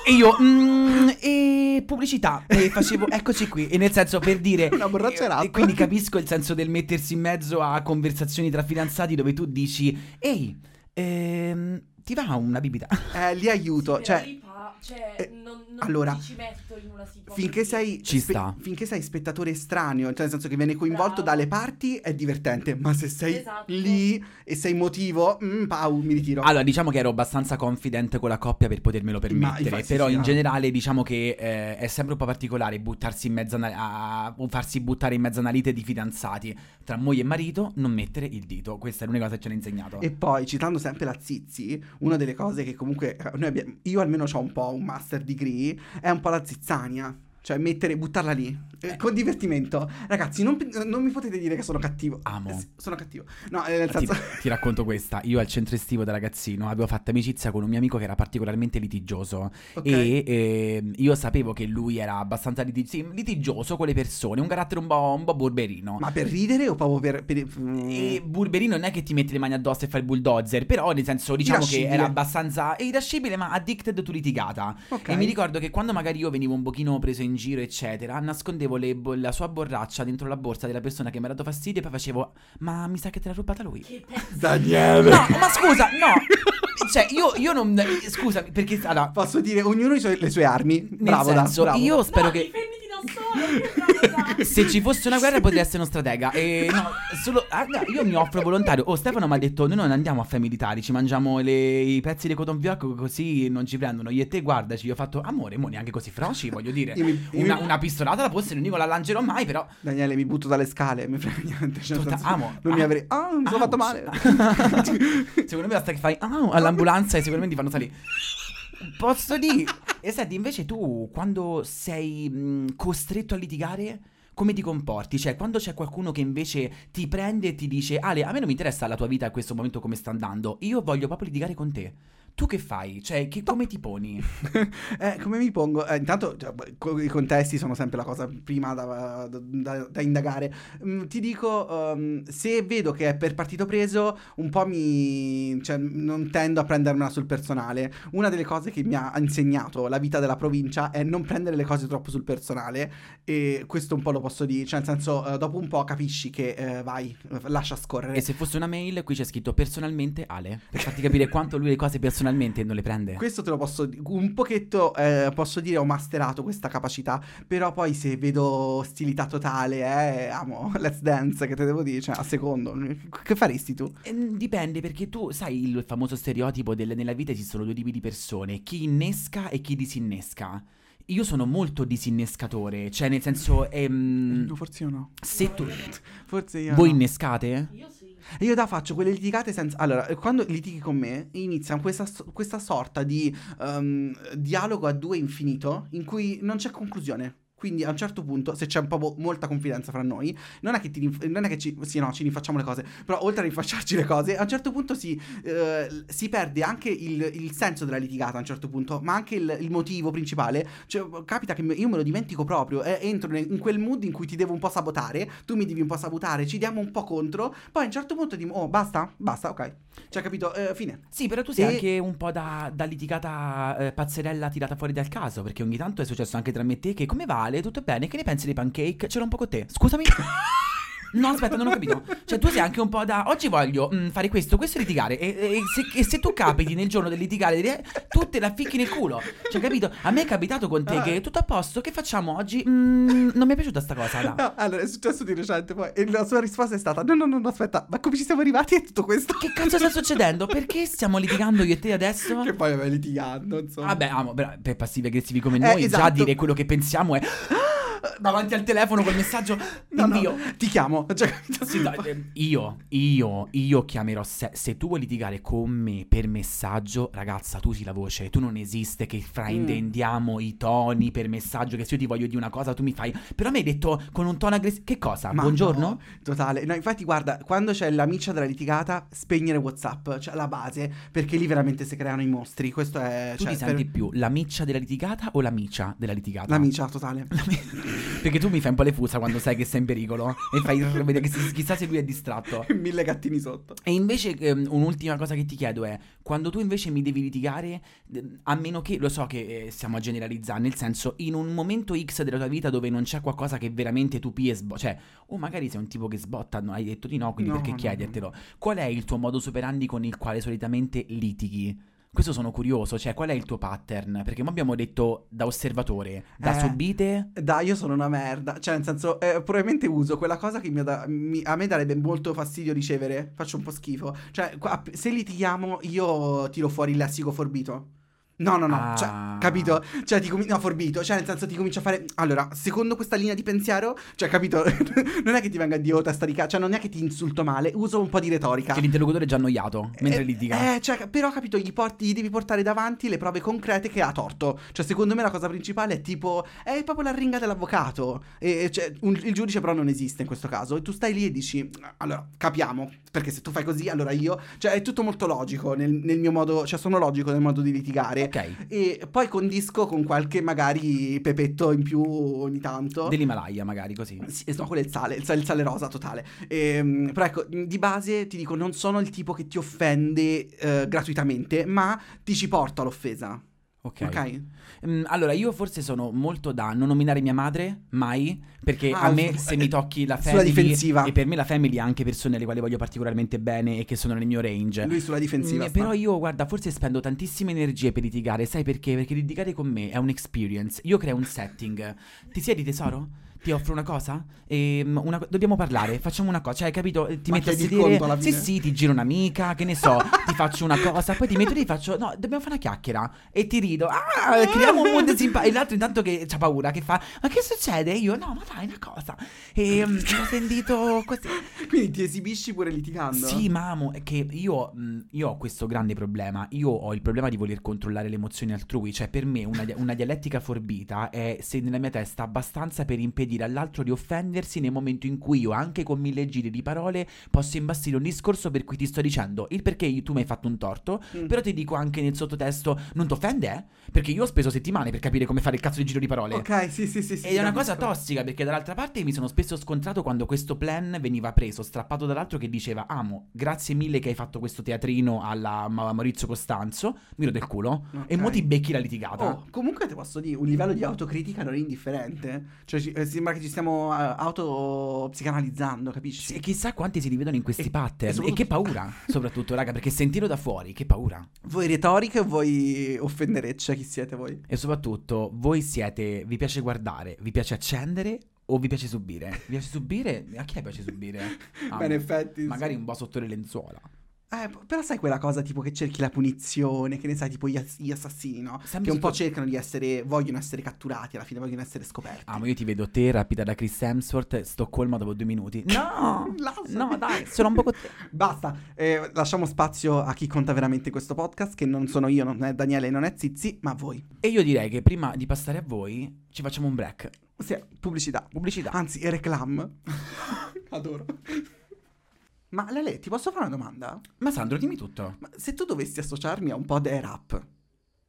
E io mm, e pubblicità e facevo eccoci qui, e nel senso per dire una borraccia. E quindi capisco il senso del mettersi in mezzo a conversazioni tra fidanzati dove tu dici ehi ehm ti va una bibita? Eh, li aiuto, sì, cioè... Lipa, cioè eh, non, non allora, ci metto in una finché sei, ci spe- sta. finché sei spettatore estraneo, cioè nel senso che viene coinvolto, bravo, dalle parti, è divertente, ma se sei esatto, lì e sei motivo, mm, pau, mi ritiro. Allora, diciamo che ero abbastanza confident con la coppia per potermelo permettere, ma, però sì, in no. generale diciamo che eh, è sempre un po' particolare buttarsi in mezzo a, a, o farsi buttare in mezzo a una lite di fidanzati tra moglie e marito, non mettere il dito, questa è l'unica cosa che ci hanno insegnato. E poi, citando sempre la Zizi, una delle cose che comunque noi abbiamo, io almeno ho un po' un master degree, è un po' la zizzania, cioè mettere, buttarla lì, eh, con divertimento. Ragazzi, non, non mi potete dire che sono cattivo. Amo. Eh, sono cattivo. No, eh, nel senso... ti, ti racconto questa. Io al centro estivo da ragazzino avevo fatto amicizia con un mio amico che era particolarmente litigioso. Okay. E eh, io sapevo che lui era abbastanza litig- sì, litigioso con le persone, un carattere un po', un po' burberino. Ma per ridere o proprio per... per... E burberino non è che ti metti le mani addosso e fai il bulldozer, però nel senso diciamo irascibile, che era abbastanza irascibile ma addicted to litigata. Okay. E mi ricordo che quando magari io venivo un pochino preso in giro eccetera, nascondevo le bo- la sua borraccia dentro la borsa della persona che mi ha dato fastidio e poi facevo ma mi sa che te l'ha rubata lui. Che Daniele, no ma scusa no cioè io, io non scusa perché allora posso dire ognuno i su- le sue armi, nel bravo senso da, bravo. Io spero no, che solo, se ci fosse una guerra potrei essere uno stratega e no solo ah, no, io mi offro volontario. Oh, Stefano mi ha detto noi non andiamo a fare militari, ci mangiamo le, i pezzi di cotton vioc così non ci prendono, io e te guardaci. Io ho fatto amore mo neanche così froci, voglio dire mi, una, mi... una pistolata la posso, non dico la lancerò mai, però Daniele mi butto dalle scale, mi frega niente, cioè, Tota, amo, non ah, mi avrei ah mi sono ah, fatto male secondo me basta che fai ah, all'ambulanza e sicuramente ti fanno salire. Posso dire? E senti, invece tu quando sei mh, costretto a litigare, come ti comporti? Cioè, quando c'è qualcuno che invece ti prende e ti dice Ale, a me non mi interessa la tua vita a questo momento come sta andando, io voglio proprio litigare con te, tu che fai? Cioè, che, come ti poni? eh, come mi pongo? Eh, intanto cioè, i contesti sono sempre la cosa prima da, da, da indagare. Mm, ti dico, um, se vedo che è per partito preso, un po' mi... cioè, non tendo a prendermela sul personale. Una delle cose che mi ha insegnato la vita della provincia è non prendere le cose troppo sul personale, e questo un po' lo posso dire. Cioè, nel senso, uh, dopo un po' capisci che uh, vai, lascia scorrere. E se fosse una mail, qui c'è scritto personalmente Ale, per farti capire quanto lui le cose personali personalmente non le prende. Questo te lo posso un pochetto eh, posso dire ho masterato questa capacità, però poi se vedo ostilità totale eh, amo Let's Dance, che te devo dire, cioè a secondo che faresti tu? Eh, dipende, perché tu sai il famoso stereotipo del nella vita esistono due tipi di persone, chi innesca e chi disinnesca. Io sono molto disinnescatore, cioè nel senso ehm, no, forse io no. Se tu forse io voi no. Innescate? Io sì. Io da faccio quelle litigate senza... Allora, quando litighi con me inizia questa, questa sorta di um, dialogo a due infinito in cui non c'è conclusione. Quindi a un certo punto, se c'è un po' molta confidenza fra noi, non è che, ti, non è che ci, sì, no, ci rifacciamo le cose, però oltre a rifacciarci le cose, a un certo punto si, eh, si perde anche il, il senso della litigata a un certo punto, ma anche il, il motivo principale. Cioè, capita che io me lo dimentico proprio, eh, entro in quel mood in cui ti devo un po' sabotare, tu mi devi un po' sabotare, ci diamo un po' contro, poi a un certo punto dico, oh, basta, basta, ok. Cioè, capito, eh, fine. Sì, però tu sei e... anche un po' da, da litigata eh, pazzerella tirata fuori dal caso, perché ogni tanto è successo anche tra me e te che come va? Tutto bene, che ne pensi dei pancake? C'era un po' con te, scusami. No, aspetta, non ho capito. Cioè tu sei anche un po' da oggi voglio mh, fare questo, questo e litigare. E, e, se, e se tu capiti nel giorno del litigare, tu te la ficchi nel culo. Cioè, capito? A me è capitato con te ah. che tutto a posto, che facciamo oggi? Mm, non mi è piaciuta sta cosa. No. No, allora è successo di recente poi e la sua risposta è stata no, no, no, no, aspetta, ma come ci siamo arrivati a tutto questo? Che cazzo sta succedendo? Perché stiamo litigando io e te adesso? Che poi vabbè litigando, insomma. Vabbè, amo, per passivi aggressivi come noi, eh, esatto. Già dire quello che pensiamo è... davanti al telefono col messaggio no, invio no, ti chiamo cioè, sì, dai, io io io chiamerò se, se tu vuoi litigare con me per messaggio, ragazza, tu usi la voce, tu non esiste che fraintendiamo mm. i toni per messaggio, che se io ti voglio dire una cosa tu mi fai però mi hai detto con un tono aggressivo che cosa? Ma buongiorno? No, totale no, infatti guarda, quando c'è l'amica della litigata spegnere WhatsApp, cioè la base, perché lì veramente si creano i mostri. Questo è tu cioè, ti senti per... più l'amica della litigata o l'amica della litigata? L'amica totale la mi... Perché tu mi fai un po' le fusa quando sai che sei in pericolo e fai vedere che si, chissà se lui è distratto. Mille gattini sotto. E invece ehm, un'ultima cosa che ti chiedo è quando tu invece mi devi litigare, a meno che, lo so che eh, stiamo a generalizzare, nel senso in un momento X della tua vita dove non c'è qualcosa che veramente tu pie sbo- cioè o magari sei un tipo che sbotta, no, hai detto di no, quindi no, perché no, chiedertelo no. Qual è il tuo modus operandi con il quale solitamente litighi? Questo sono curioso, cioè qual è il tuo pattern? Perché mo abbiamo detto da osservatore, da eh, subite. Da io sono una merda, cioè nel senso eh, probabilmente uso quella cosa che mi da, mi, a me darebbe molto fastidio ricevere, faccio un po' schifo. Cioè qua, se litighiamo io tiro fuori il lessico forbito. No, no, no, ah. cioè, capito? Cioè, ti com- no, forbito, cioè, nel senso, ti comincio a fare... Allora, secondo questa linea di pensiero, cioè, capito? Non è che ti venga a dire, oh, testa di cazzo, cioè, non è che ti insulto male, uso un po' di retorica. Che l'interlocutore è già annoiato, eh, mentre litiga. Eh, cioè, però, capito, gli, porti, gli devi portare davanti le prove concrete che ha torto. Cioè, secondo me la cosa principale è tipo, è proprio la ringa dell'avvocato. E, cioè, un, il giudice però non esiste in questo caso. E tu stai lì e dici, allora, capiamo, perché se tu fai così, allora io... Cioè, è tutto molto logico nel, nel mio modo, cioè, sono logico nel modo di litigare. Okay. E poi condisco con qualche magari pepetto in più ogni tanto. Dell'Himalaya magari così. Sì, no, quello è il sale, il sale, il sale rosa totale. Ehm, però ecco, di base ti dico, non sono il tipo che ti offende eh, gratuitamente, ma ti ci porto all'offesa. Ok, okay. Mm, allora io forse sono molto da non nominare mia madre mai, perché ah, a me se mi tocchi la family sulla difensiva. E per me la family ha anche persone alle quali voglio particolarmente bene e che sono nel mio range. Lui sulla difensiva mm, però io guarda forse spendo tantissime energie per litigare. Sai perché? Perché litigare con me è un experience. Io creo un setting. Ti siedi tesoro? Ti offro una cosa? Ehm, una, dobbiamo parlare, facciamo una cosa. Cioè, capito? Ti ma metto a sedere. Sì, sì, ti giro un'amica, che ne so, ti faccio una cosa, poi ti metto lì e faccio. No, dobbiamo fare una chiacchiera. E ti rido. Ah, creiamo un mondo simpatico. E l'altro intanto che c'ha paura, che fa. Ma che succede? Io, no, ma fai una cosa. E mi ho sentito così. Quindi ti esibisci pure litigando? Sì, ma amo. È che io, io ho questo grande problema. Io ho il problema di voler controllare le emozioni altrui. Cioè, per me una, una dialettica forbita è se nella mia testa abbastanza per impedire dire all'altro di offendersi nel momento in cui io anche con mille giri di parole posso imbastire un discorso per cui ti sto dicendo il perché tu mi hai fatto un torto mm. però ti dico anche nel sottotesto non ti offende eh? Perché io ho speso settimane per capire come fare il cazzo di giro di parole. Ok, sì sì sì, sì ed è una cosa tossica perché dall'altra parte mi sono spesso scontrato quando questo plan veniva preso strappato dall'altro che diceva amo grazie mille che hai fatto questo teatrino alla Maurizio Costanzo mi rodo del culo okay. E mo ti becchi la litigata. Oh, comunque te posso dire un livello di autocritica non è indifferente, cioè eh, sembra che ci stiamo uh, autopsicanalizzando, capisci? E sì, chissà quanti si rivedono in questi e, pattern. E, soprattutto... e che paura, soprattutto, raga, perché sentirlo da fuori, che paura. Voi retoriche o voi offendereccia, chi siete voi? E soprattutto, voi siete, vi piace guardare, vi piace accendere o vi piace subire? Vi piace subire? A chi piace subire? Ah, beh, in effetti. Magari un po' sotto le lenzuola. Eh, però sai quella cosa tipo che cerchi la punizione, che ne sai tipo gli, ass- gli assassini, no? Sempre che un po' cercano di essere, vogliono essere catturati alla fine, vogliono essere scoperti. Ah ma io ti vedo te rapita da Chris Hemsworth Stoccolma dopo due minuti. No, no dai, sono un po' con te. Basta, eh, lasciamo spazio a chi conta veramente questo podcast, che non sono io, non è Daniele, non è Zizi, ma voi. E io direi che prima di passare a voi ci facciamo un break. Pubblicità, pubblicità, anzi reclam. Adoro. Ma Lele, ti posso fare una domanda? Ma Sandro, dimmi tutto. Ma se tu dovessi associarmi a un po' di Air Up,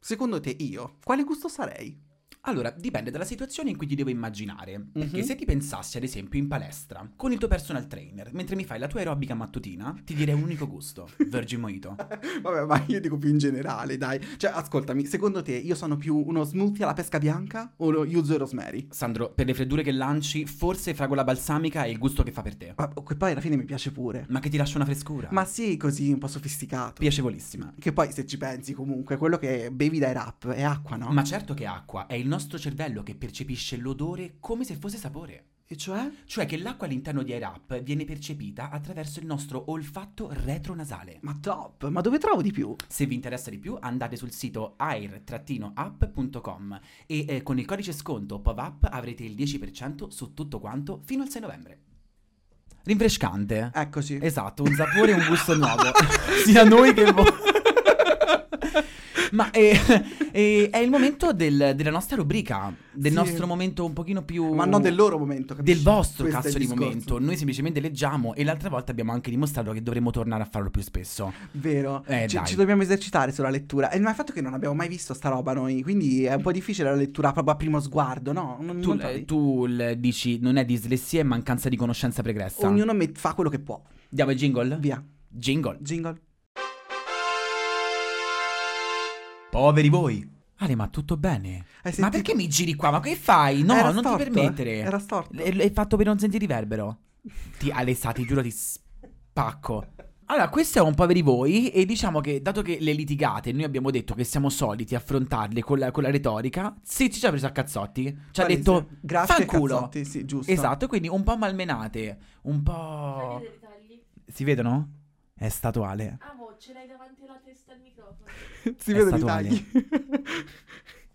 secondo te io quale gusto sarei? Allora, dipende dalla situazione in cui ti devo immaginare. Mm-hmm. Perché se ti pensassi ad esempio in palestra con il tuo personal trainer mentre mi fai la tua aerobica mattutina, ti direi un unico gusto: Virgin Mojito. Vabbè, ma io dico più in generale, dai. Cioè, ascoltami, secondo te io sono più uno smoothie alla pesca bianca o lo yuzu e rosemary? Sandro, per le freddure che lanci, forse fragola balsamica è il gusto che fa per te. Ma che poi alla fine mi piace pure. Ma che ti lascia una frescura. Ma sì, così un po' sofisticato. Piacevolissima. Che poi se ci pensi comunque, quello che bevi da Air Up è acqua, no? Ma certo che è acqua, è il nostro cervello che percepisce l'odore come se fosse sapore. E cioè? Cioè che l'acqua all'interno di Air Up viene percepita attraverso il nostro olfatto retronasale. Ma top! Ma dove trovo di più? Se vi interessa di più andate sul sito air up punto com e eh, con il codice sconto POVAP avrete il dieci per cento su tutto quanto fino al sei novembre. Rinfrescante. Eccoci. Esatto, un sapore e un gusto nuovo. Sia noi che voi. Ma è, è, è il momento del, della nostra rubrica, del sì. nostro momento un pochino più... Ma non del loro momento, capisci? Del vostro Questo cazzo di momento. Noi semplicemente leggiamo e l'altra volta abbiamo anche dimostrato che dovremmo tornare a farlo più spesso. Vero, eh, ci, ci dobbiamo esercitare sulla lettura. E il fatto che non abbiamo mai visto sta roba noi, quindi è un po' difficile la lettura proprio a primo sguardo, no? Non, tu, non eh, tu dici non è dislessia, è mancanza di conoscenza pregressa. Ognuno met- fa quello che può. Diamo il jingle? Via. Jingle. Jingle. Poveri voi. Ale, ma tutto bene? Ma perché mi giri qua? Ma che fai? No, era non storto, ti permettere. Eh? Era storto. L- è fatto per non sentire riverbero. Ti Alessa, ti giuro ti spacco. Allora, questo è un poveri voi e diciamo che dato che le litigate noi abbiamo detto che siamo soliti affrontarle con la, con la retorica, sì, ci ci ha preso a cazzotti. Ci ha detto grazie fanculo. Cazzotti, sì, giusto. Esatto, quindi un po' malmenate, un po'... Si vedono? È stato Ale. Ah, boh, ce l'hai davanti alla testa al microfono. Si vedono i tagli. Ale.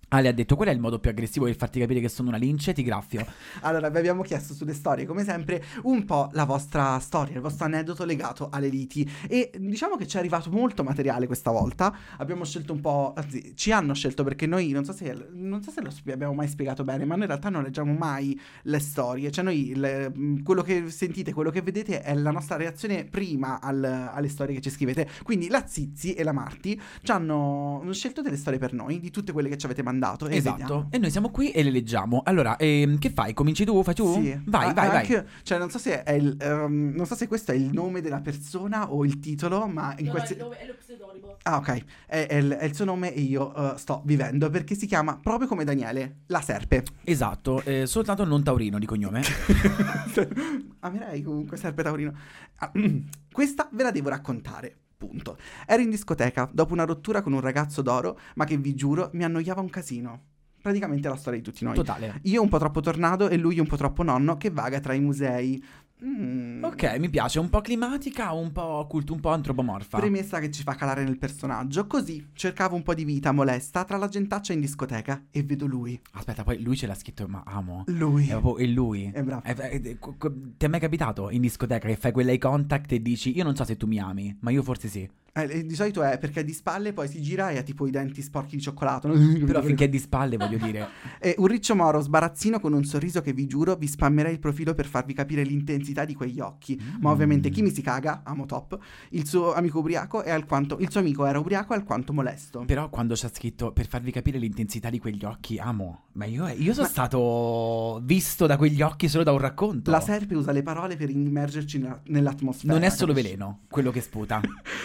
Ale ha detto, qual è il modo più aggressivo per farti capire che sono una lince? Ti graffio. Allora, vi abbiamo chiesto sulle storie, come sempre, un po' la vostra storia, il vostro aneddoto legato alle liti. E diciamo che ci è arrivato molto materiale questa volta. Abbiamo scelto un po'... Anzi, ci hanno scelto perché noi, non so se, non so se lo abbiamo mai spiegato bene, ma noi in realtà non leggiamo mai le storie. Cioè noi, le, quello che sentite, quello che vedete è la nostra reazione prima al, alle storie che ci scrivete. Quindi la Zizi e la Marti ci hanno scelto delle storie per noi, di tutte quelle che ci avete mandato. E esatto, vediamo. E noi siamo qui e le leggiamo. Allora, ehm, che fai? Cominci tu? Fai tu? Sì. Vai, ah, vai, vai. Anche, cioè, non so se è il, um, non so se questo è il nome della persona o il titolo, ma in no, qualsiasi... no, è lo pseudonimo. Ah, ok. È, è, è il suo nome e io uh, sto vivendo perché si chiama proprio come Daniele, la Serpe. Esatto, eh, soltanto non taurino di cognome. Amerei comunque Serpe taurino. Ah, questa ve la devo raccontare. Punto. Ero in discoteca dopo una rottura con un ragazzo d'oro, ma che vi giuro mi annoiava un casino. Praticamente la storia di tutti noi. Totale. Io un po' troppo tornado e lui un po' troppo nonno che vaga tra i musei. Mm. Ok, mi piace, un po' climatica, un po' culto, un po' antropomorfa. Premessa che ci fa calare nel personaggio. Così cercavo un po' di vita molesta tra la gentaccia in discoteca e vedo lui. Aspetta, poi lui ce l'ha scritto, ma amo. Lui. È proprio, e lui. È bravo. È, è, è, ti è mai capitato in discoteca che fai quella eye contact e dici io non so se tu mi ami, ma io forse sì. Eh, di solito è perché è di spalle, poi si gira e ha tipo i denti sporchi di cioccolato. Però finché è di spalle, voglio dire. Eh, un riccio moro sbarazzino con un sorriso che vi giuro vi spammerei il profilo per farvi capire l'intensità di quegli occhi. Mm. Ma ovviamente chi mi si caga, amo top, il suo amico ubriaco è alquanto, il suo amico era ubriaco e alquanto molesto. Però quando c'ha scritto per farvi capire l'intensità di quegli occhi, amo. Ma io, io sono ma... stato visto da quegli occhi solo da un racconto. La Serpe usa le parole per immergerci nella, nell'atmosfera. Non è solo capisci? Veleno, quello che sputa.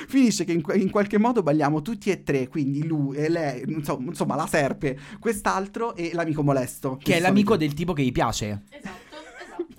Finisce che in, in qualche modo balliamo tutti e tre, quindi lui e lei, insomma, insomma la Serpe, quest'altro e l'amico molesto. Che è l'amico del tipo che gli piace. Esatto.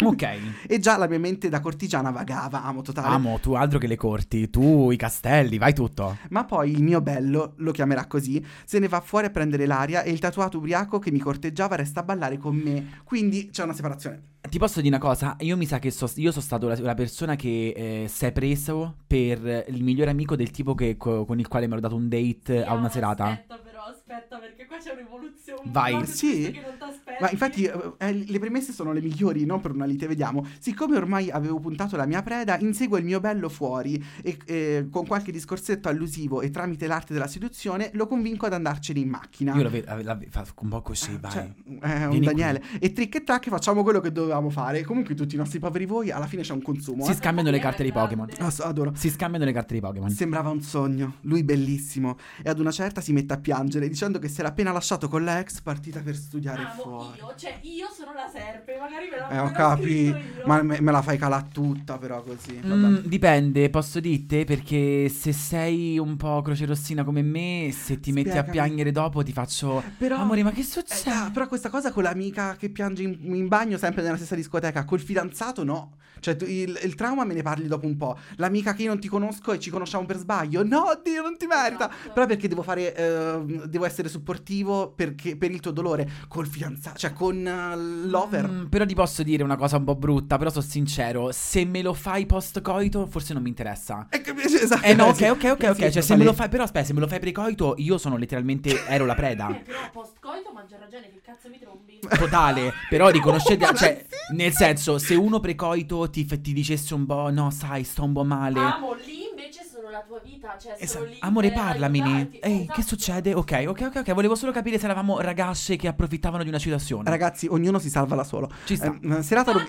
Ok. E già la mia mente da cortigiana vagava, amo totale. Amo, tu altro che le corti, tu i castelli, vai tutto. Ma poi il mio bello, lo chiamerà così, se ne va fuori a prendere l'aria e il tatuato ubriaco che mi corteggiava resta a ballare con me. Quindi c'è una separazione. Ti posso dire una cosa? Io mi sa che so, io sono stato la, la persona che eh, si è preso per il migliore amico del tipo che, co, con il quale mi ero dato un date io a una serata. Aspetta però, aspetta. aspetta, perché qua c'è un'evoluzione. Vai, sì. Che non t'aspetti. Ma infatti eh, le premesse sono le migliori, non per una lite, vediamo. Siccome ormai avevo puntato la mia preda, inseguo il mio bello fuori e eh, con qualche discorsetto allusivo e tramite l'arte della seduzione lo convinco ad andarcene in macchina. Io la fatto un po' così, vai. Cioè, eh, un Daniele. Qui. E trick e track, facciamo quello che dovevamo fare. Comunque tutti i nostri poveri voi, alla fine c'è un consumo. Si eh. scambiano le carte di Pokémon. Oh, adoro. Si scambiano le carte di Pokémon. Sembrava un sogno, lui bellissimo. E ad una certa si mette a piangere dicendo che si era appena lasciato con la ex partita per studiare ah, fuori. Io, cioè io sono la serpe, magari me la eh, ho capito. Ma me, me la fai calare tutta però così. Mm, dipende, posso dirti, perché se sei un po' crocerossina come me, se ti Spiegami. metti a piangere dopo ti faccio però, amore, ma che succede? Eh, ah, però questa cosa con l'amica che piange in, in bagno sempre nella stessa discoteca, col fidanzato no. Cioè tu, il, il trauma me ne parli dopo un po'. L'amica che io non ti conosco e ci conosciamo per sbaglio. No, Dio, non ti merita. Esatto. Però perché devo fare eh, devo essere supportivo perché, per il tuo dolore. Col fidanzato, cioè con uh, l'over mm, però ti posso dire una cosa un po' brutta. Però sono sincero, se me lo fai post coito forse non mi interessa. Eh, esatto. eh no, ok, ok, ok, ok. Cioè se me lo fai, però aspetta, se me lo fai pre coito io sono letteralmente, ero la preda. Eh, però post coito mangia ragione, che cazzo mi trombi? Totale. Però riconoscete, cioè nel senso, se uno pre coito ti, ti dicesse un po', no sai, sto un po' male. Amo, lì invece sono la tua vita, cioè esatto. Lì amore, parlamene. Ehi, esatto. Che succede? Ok, ok, ok, ok. Volevo solo capire se eravamo ragazze che approfittavano di una situazione. Ragazzi, ognuno si salva da solo. Ci sta. Eh, serata ro-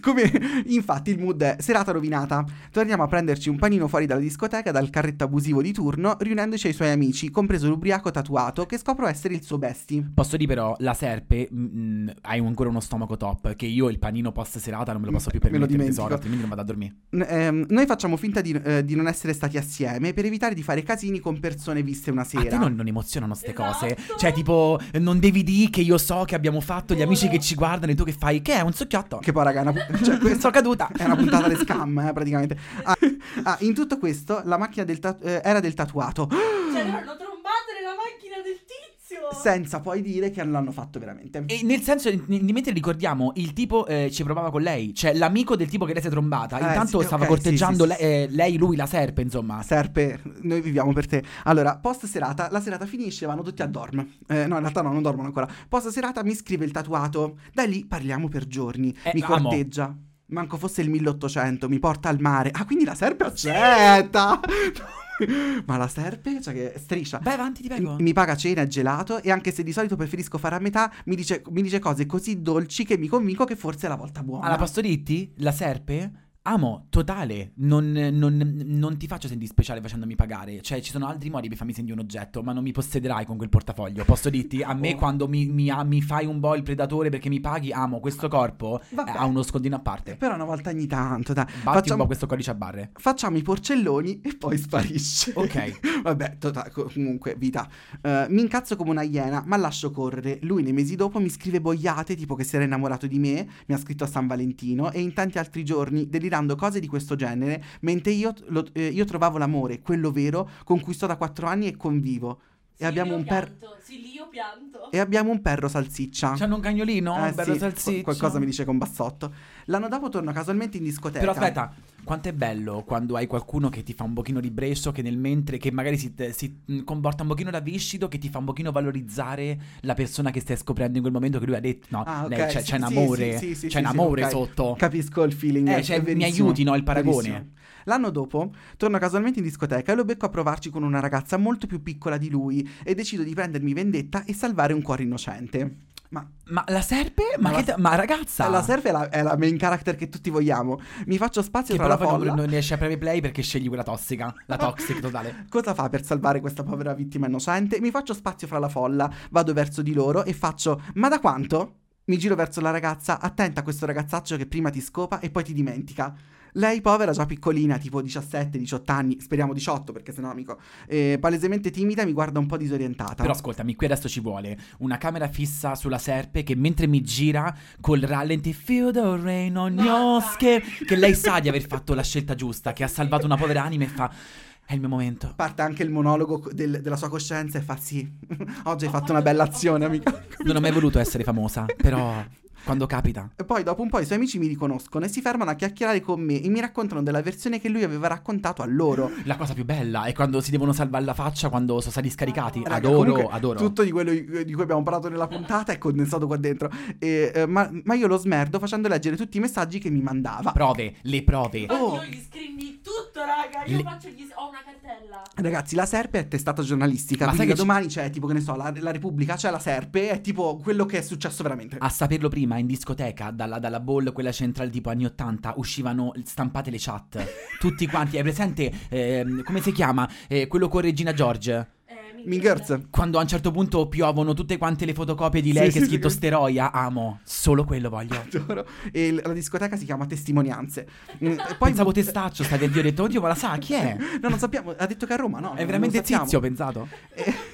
Come infatti il mood è serata rovinata. Torniamo a prenderci un panino fuori dalla discoteca dal carretto abusivo di turno, riunendoci ai suoi amici, compreso l'ubriaco tatuato che scopro essere il suo bestie. Posso dire però, la serpe mh, hai ancora uno stomaco top, che io il panino post serata non me lo posso più permettere. Tesoro, altrimenti non vado a dormire. N- ehm, noi facciamo finta di, eh, di non essere stati assieme per evitare di fare casini con persone viste una sera. A te non, non emozionano ste esatto. cose? Cioè tipo, non devi dire che io so che abbiamo fatto, gli amici che ci guardano e tu che fai? Che è un succhiotto. Che poi raga è una pu- cioè, sono caduta. È una puntata di Scam eh, praticamente. ah, ah, In tutto questo la macchina del tatu- eh, era del tatuato. Cioè no, l'ho trombata nella macchina del tizio, senza poi dire che l'hanno fatto veramente. E nel senso, n- mentre ricordiamo, il tipo eh, ci provava con lei, cioè l'amico del tipo che lei si è trombata, eh, intanto sì, stava okay, corteggiando sì, le- sì, eh, lei, lui, la serpe, insomma. Serpe, noi viviamo per te. Allora, post serata, la serata finisce, vanno tutti a dorm. Eh, no, in realtà no, non dormono ancora. Post serata mi scrive il tatuato, da lì parliamo per giorni, eh, mi amo. corteggia. Manco fosse il milleottocento, mi porta al mare. Ah, quindi la serpe accetta. Ma la serpe, cioè che striscia. Vai avanti, ti prego. Mi paga cena e gelato, e anche se di solito preferisco fare a metà, mi dice, mi dice cose così dolci che mi convinco che forse è la volta buona. Alla posso dirti? La serpe? Amo, totale. Non, non, non ti faccio sentire speciale facendomi pagare. Cioè ci sono altri modi per farmi sentire un oggetto, ma non mi possederai con quel portafoglio. Posso dirti? A me oh. quando mi, mi, mi fai un po' il predatore perché mi paghi, amo, questo corpo eh, ha uno scondino a parte. Però una volta ogni tanto dai. Batti facciamo un po' questo codice a barre. Facciamo i porcelloni e poi sparisce. Ok. Vabbè, totale, comunque vita. uh, Mi incazzo come una iena, ma lascio correre. Lui nei mesi dopo mi scrive boiate, tipo che si era innamorato di me, mi ha scritto a San Valentino e in tanti altri giorni delirante cose di questo genere, mentre io, lo, eh, io trovavo l'amore, quello vero, con cui sto da quattro anni e convivo. E sì, abbiamo un perro. Sì, lì io pianto. E abbiamo un perro salsiccia. C'hanno un cagnolino? Eh, un perro sì, salsiccia. Qualcosa mi dice con bassotto. L'anno dopo torno casualmente in discoteca. Però aspetta, quanto è bello quando hai qualcuno che ti fa un pochino di brescio, che nel mentre, che magari si, si comporta un pochino da viscido, che ti fa un pochino valorizzare la persona che stai scoprendo in quel momento, che lui ha detto, no, ah, okay, lei, c'è, sì, c'è un amore, sì, sì, sì, c'è sì, un amore okay. sotto. Capisco il feeling. Eh, cioè, mi aiuti, no, il paragone. Verissimo. L'anno dopo torno casualmente in discoteca e lo becco a provarci con una ragazza molto più piccola di lui e decido di prendermi vendetta e salvare un cuore innocente. Ma, ma la serpe? Ma, ma, che la, ma ragazza, la serpe è la, è la main character che tutti vogliamo. Mi faccio spazio che tra la folla. Non riesce a premi play perché scegli quella tossica. La toxic totale. Cosa fa per salvare questa povera vittima innocente? Mi faccio spazio fra la folla, vado verso di loro e faccio ma da quanto? Mi giro verso la ragazza, attenta a questo ragazzaccio che prima ti scopa e poi ti dimentica. Lei povera, già piccolina, tipo diciassette diciotto anni, speriamo diciotto perché sennò amico, eh, palesemente timida, mi guarda un po' disorientata. Però ascoltami, qui adesso ci vuole una camera fissa sulla serpe che mentre mi gira col rallenti feel the rain on your skin, che lei sa di aver fatto la scelta giusta, che ha salvato una povera anima e fa è il mio momento. Parte anche il monologo del, della sua coscienza e fa sì, oggi hai fatto una bella azione amica. Non ho mai voluto essere famosa, però quando capita. E poi dopo un po' i suoi amici mi riconoscono e si fermano a chiacchierare con me e mi raccontano della versione che lui aveva raccontato a loro. La cosa più bella è quando si devono salvare la faccia quando sono stati scaricati. Raga, adoro, adoro. Tutto di quello di cui abbiamo parlato nella puntata è condensato qua dentro. E, eh, ma, ma io lo smerdo facendo leggere tutti i messaggi che mi mandava. Prove, le prove. Oh. Io gli scrivi tutto, raga. Io le... faccio gli... ho una cartella. Ragazzi, la Serpe è testata giornalistica. Ma quindi domani c'è, c'è tipo, che ne so, la, la Repubblica, c'è la Serpe, è tipo quello che è successo veramente. A saperlo prima, in discoteca, dalla, dalla ball, quella centrale tipo anni ottanta, uscivano stampate le chat. Tutti quanti, hai presente, eh, come si chiama, eh, quello con Regina George? Mingers. Quando a un certo punto piovono tutte quante le fotocopie di lei, sì, che sì, è scritto sì, steroia, amo, solo quello voglio. Adoro. E la discoteca si chiama Testimonianze. E poi pensavo Testaccio, sta del Dio, ho detto, oddio, ma la sa, chi è? No, non sappiamo, ha detto che a Roma, no. È veramente Tizio, ho pensato. E...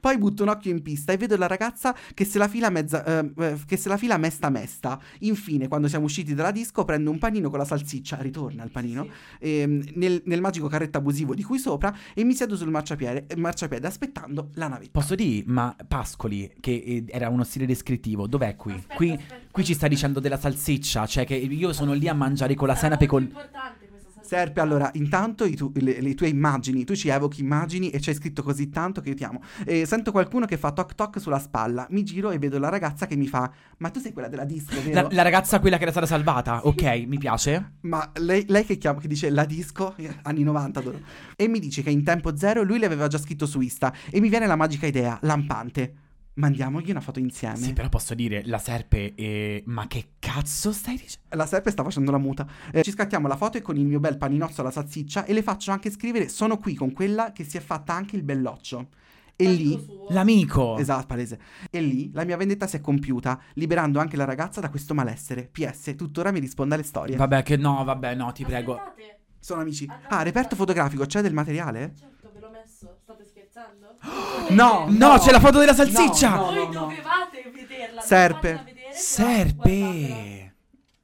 poi butto un occhio in pista e vedo la ragazza che se la fila mezza, eh, che se la fila mesta mesta. Infine, quando siamo usciti dalla disco, prendo un panino con la salsiccia, ritorna il panino, sì. ehm, nel, nel magico carretto abusivo di cui sopra, e mi siedo sul marciapiede, marciapiede aspettando la navetta. Posso dire, ma Pascoli, che era uno stile descrittivo, dov'è qui? Aspetta, qui, aspetta. Qui ci sta dicendo della salsiccia, cioè che io sono lì a mangiare con la sarà senape col... importante. Serpe, allora, intanto i tu, le, le tue immagini, tu ci evochi immagini e c'hai scritto così tanto che io ti amo. E sento qualcuno che fa toc toc sulla spalla, mi giro e vedo la ragazza che mi fa, ma tu sei quella della disco, vero? La, la ragazza quella che era stata salvata, sì. Ok, mi piace. Ma lei, lei che chiama, che dice la disco, anni novanta, adoro. E mi dice che in tempo zero lui le aveva già scritto su Insta e mi viene la magica idea, lampante. Mandiamogli una foto insieme. Sì, però posso dire, la Serpe è... ma che cazzo stai dicendo? La Serpe sta facendo la muta. eh, Ci scattiamo la foto e con il mio bel paninozzo alla salsiccia. E le faccio anche scrivere, sono qui con quella che si è fatta anche il belloccio. E l'amico lì suo. L'amico. Esatto, palese. E lì la mia vendetta si è compiuta, liberando anche la ragazza da questo malessere. P S, tuttora mi risponde alle storie. Vabbè che no, vabbè no, ti prego. Aspettate. Sono amici. Aspettate. Ah, reperto fotografico, c'è del materiale? Certo, ve l'ho messo. State scherzando? No, no, no, c'è la foto della salsiccia. No, no, voi no, dovevate no. vederla. Serpe, vedere, Serpe.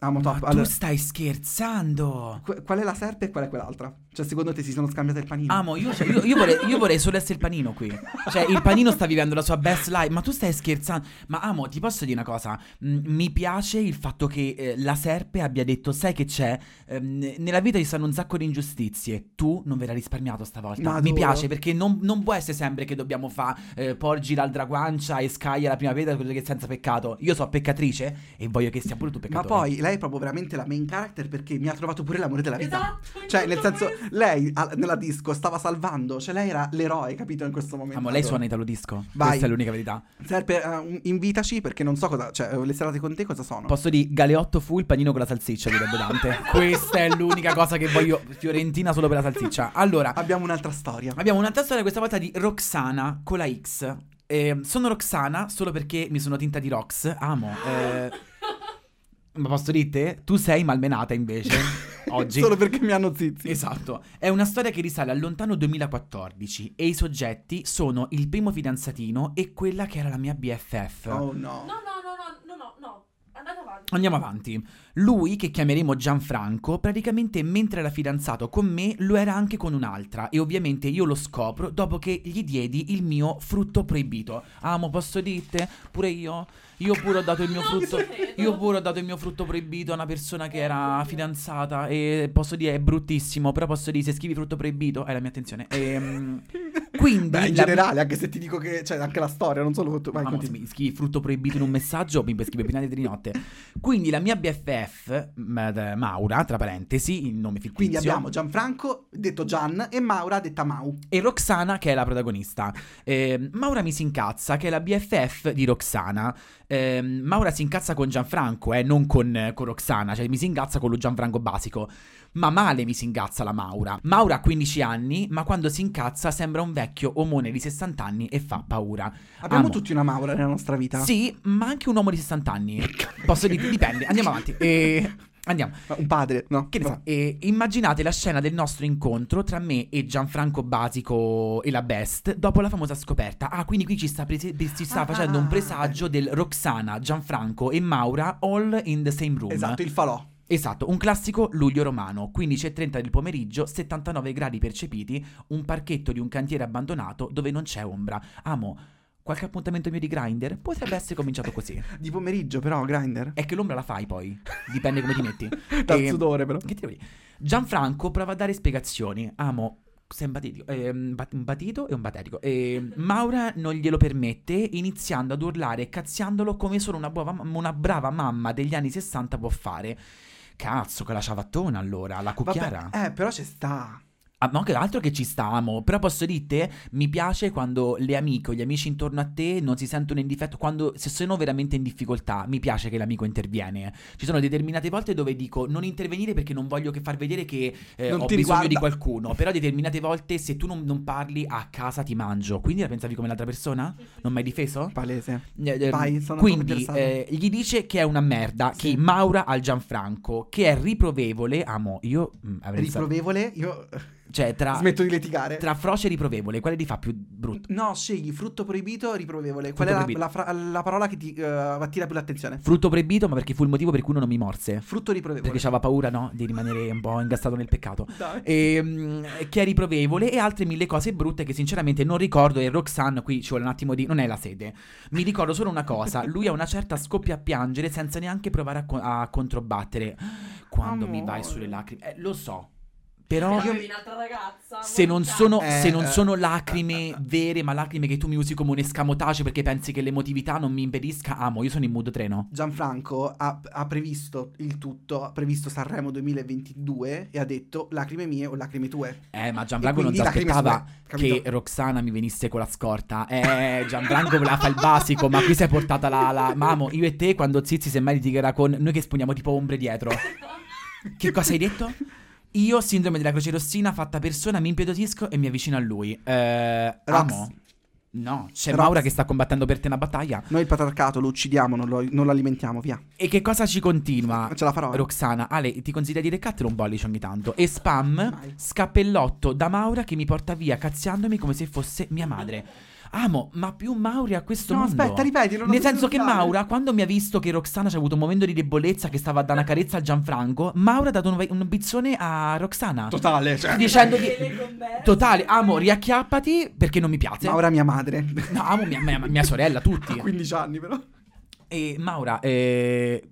Amo top. Ma allora, tu stai scherzando. Qu- Qual è la Serpe e qual è quell'altra? Cioè secondo te si sono scambiate il panino? Amo, io, cioè, io, io, vorrei, io vorrei solo essere il panino qui. Cioè il panino sta vivendo la sua best life. Ma tu stai scherzando. Ma amo, ti posso dire una cosa. M- Mi piace il fatto che eh, la Serpe abbia detto, sai che c'è, ehm, nella vita ci stanno un sacco di ingiustizie, tu non verrai risparmiato stavolta. Maduro. Mi piace perché non, non può essere sempre che dobbiamo fare eh, porgi l'altra guancia e scaglia la prima pietra, quello che è senza peccato. Io sono peccatrice e voglio che sia pure tu peccatore. Ma poi lei è proprio veramente la main character, perché mi ha trovato pure l'amore della vita. Esatto, cioè nel senso questo. Lei a, nella disco stava salvando, cioè lei era l'eroe, capito, in questo momento. Ma lei suona italo disco. Vai. Questa è l'unica verità. Serpe, uh, invitaci perché non so cosa, cioè le serate con te cosa sono. Posso dire galeotto fu il panino con la salsiccia, direbbe Dante. Questa è l'unica cosa che voglio, fiorentina solo per la salsiccia. Allora, abbiamo un'altra storia. Abbiamo un'altra storia questa volta di Roxana con la X. Eh, sono Roxana solo perché mi sono tinta di Rox, amo. Eh Ma posso dire te? Tu sei malmenata invece oggi. Solo perché mi hanno zitti. Esatto. È una storia che risale al lontano duemilaquattordici e i soggetti sono il primo fidanzatino e quella che era la mia B F F. Oh no. No, no, no, no, no, no. Andate avanti. Andiamo avanti. Lui, che chiameremo Gianfranco, praticamente mentre era fidanzato con me lo era anche con un'altra e ovviamente io lo scopro dopo che gli diedi il mio frutto proibito. Amo, posso dirte? Pure io? Io pure ho dato il mio frutto Io pure ho dato il mio frutto proibito a una persona che era fidanzata. E posso dire è bruttissimo, però posso dire se scrivi frutto proibito è la mia attenzione. E, quindi beh, in generale mia... anche se ti dico che c'è, cioè, anche la storia, non solo frutto. Vai, amo, se mi scrivi frutto proibito in un messaggio mi scrivi penale di notte. Quindi la mia B F F Maura, tra parentesi, il nome fittizio. Quindi abbiamo Gianfranco, detto Gian, e Maura, detta Mau, e Roxana, che è la protagonista. eh, Maura mi si incazza, che è la B F F di Roxana. eh, Maura si incazza con Gianfranco, eh, non con, con Roxana. Cioè mi si incazza con lo Gianfranco basico. Ma male mi si incazza la Maura. Maura ha quindici anni, ma quando si incazza sembra un vecchio omone di sessanta anni e fa paura. Abbiamo Amo. tutti una Maura nella nostra vita. Sì, ma anche un uomo di sessanta anni. Posso dire, dipende, andiamo avanti. E... andiamo. Un padre, no? Che ne sa? E immaginate la scena del nostro incontro tra me e Gianfranco basico e la best dopo la famosa scoperta. Ah, quindi qui ci sta, prese- ci sta ah, facendo un presagio del Roxana, Gianfranco e Maura all in the same room. Esatto, il falò. Esatto, un classico luglio romano, quindici e trenta del pomeriggio, settantanove gradi percepiti, un parchetto di un cantiere abbandonato dove non c'è ombra. Amo, qualche appuntamento mio di Grindr potrebbe essere cominciato così. Di pomeriggio però Grindr? È che l'ombra la fai poi, dipende come ti metti. Dal e... sudore però. Che ti devo dire? Gianfranco prova a dare spiegazioni. Amo, sei un batito, eh, un batito e un batetico. eh, Maura non glielo permette, iniziando ad urlare e cazziandolo come solo una, buova, una brava mamma degli anni sessanta può fare. Cazzo, quella ciavattona allora, la cucchiara. Vabbè, eh però ci sta. Ah, ma anche l'altro che ci stiamo. Però posso dirti, mi piace quando le amiche o gli amici intorno a te non si sentono in difetto, quando se sono veramente in difficoltà. Mi piace che l'amico interviene. Ci sono determinate volte dove dico non intervenire perché non voglio che far vedere che eh, ho bisogno riguarda. Di qualcuno. Però determinate volte se tu non, non parli, a casa ti mangio. Quindi la pensavi come l'altra persona? Non mi hai difeso? Palese. eh, eh, Vai, sono Quindi eh, gli dice che è una merda, sì. Che Maura al Gianfranco, che è riprovevole. Amo, io mh, avrei Riprovevole? Io... Cioè tra Smetto di litigare. Tra froce e riprovevole, quale ti fa più brutto? No, scegli frutto proibito e riprovevole. Frutto Qual proibito. è la, la, fra, la parola che ti uh, attira più l'attenzione? Frutto proibito, ma perché fu il motivo per cui uno non mi morse. Frutto riprovevole. Perché c'aveva paura, no? Di rimanere un po' ingassato nel peccato. E, um, che è riprovevole e altre mille cose brutte che sinceramente non ricordo. E Roxanne, qui ci vuole un attimo di... Non è la sede. Mi ricordo solo una cosa. Lui a una certa scoppia a piangere senza neanche provare a, co- a controbattere. Quando Amore. Mi vai sulle lacrime. Eh, lo so. Però io, ragazza, se, non sono, eh, se non sono lacrime vere, ma lacrime che tu mi usi come un escamotage perché pensi che l'emotività non mi impedisca, amo, io sono in mood treno. Gianfranco ha, ha previsto il tutto, ha previsto Sanremo duemilaventidue e ha detto lacrime mie o lacrime tue. Eh, ma Gianfranco non si aspettava che Roxana mi venisse con la scorta. Eh, Gianfranco la fa il basico, ma qui si è portata la... la... Mamo, io e te quando Zizi semmai litigherà con... Noi che spugniamo tipo ombre dietro. Che cosa hai detto? Io, sindrome della croce rossina, fatta persona, mi impiedotisco e mi avvicino a lui. Eh, amo. No, c'è Rox. Maura che sta combattendo per te una battaglia. Noi il patriarcato lo uccidiamo, non lo, non lo alimentiamo, via. E che cosa ci continua? Ce la farò. Roxana, Ale, ti consiglia di recattelo un bollice ogni tanto. E spam, Mai. scappellotto da Maura che mi porta via cazziandomi come se fosse mia madre. Amo, ma più Maura a questo no, mondo. No, aspetta, ripetilo. Nel senso che Maura, quando mi ha visto che Roxana c'ha avuto un momento di debolezza, che stava a dare una carezza a Gianfranco, Maura ha dato un, un bizzone a Roxana. Totale, cioè. Dicendo di... Totale, amo, riacchiappati perché non mi piace. Maura mia madre. No, amo mia, mia, mia sorella, tutti. quindici anni però. E Maura, eh,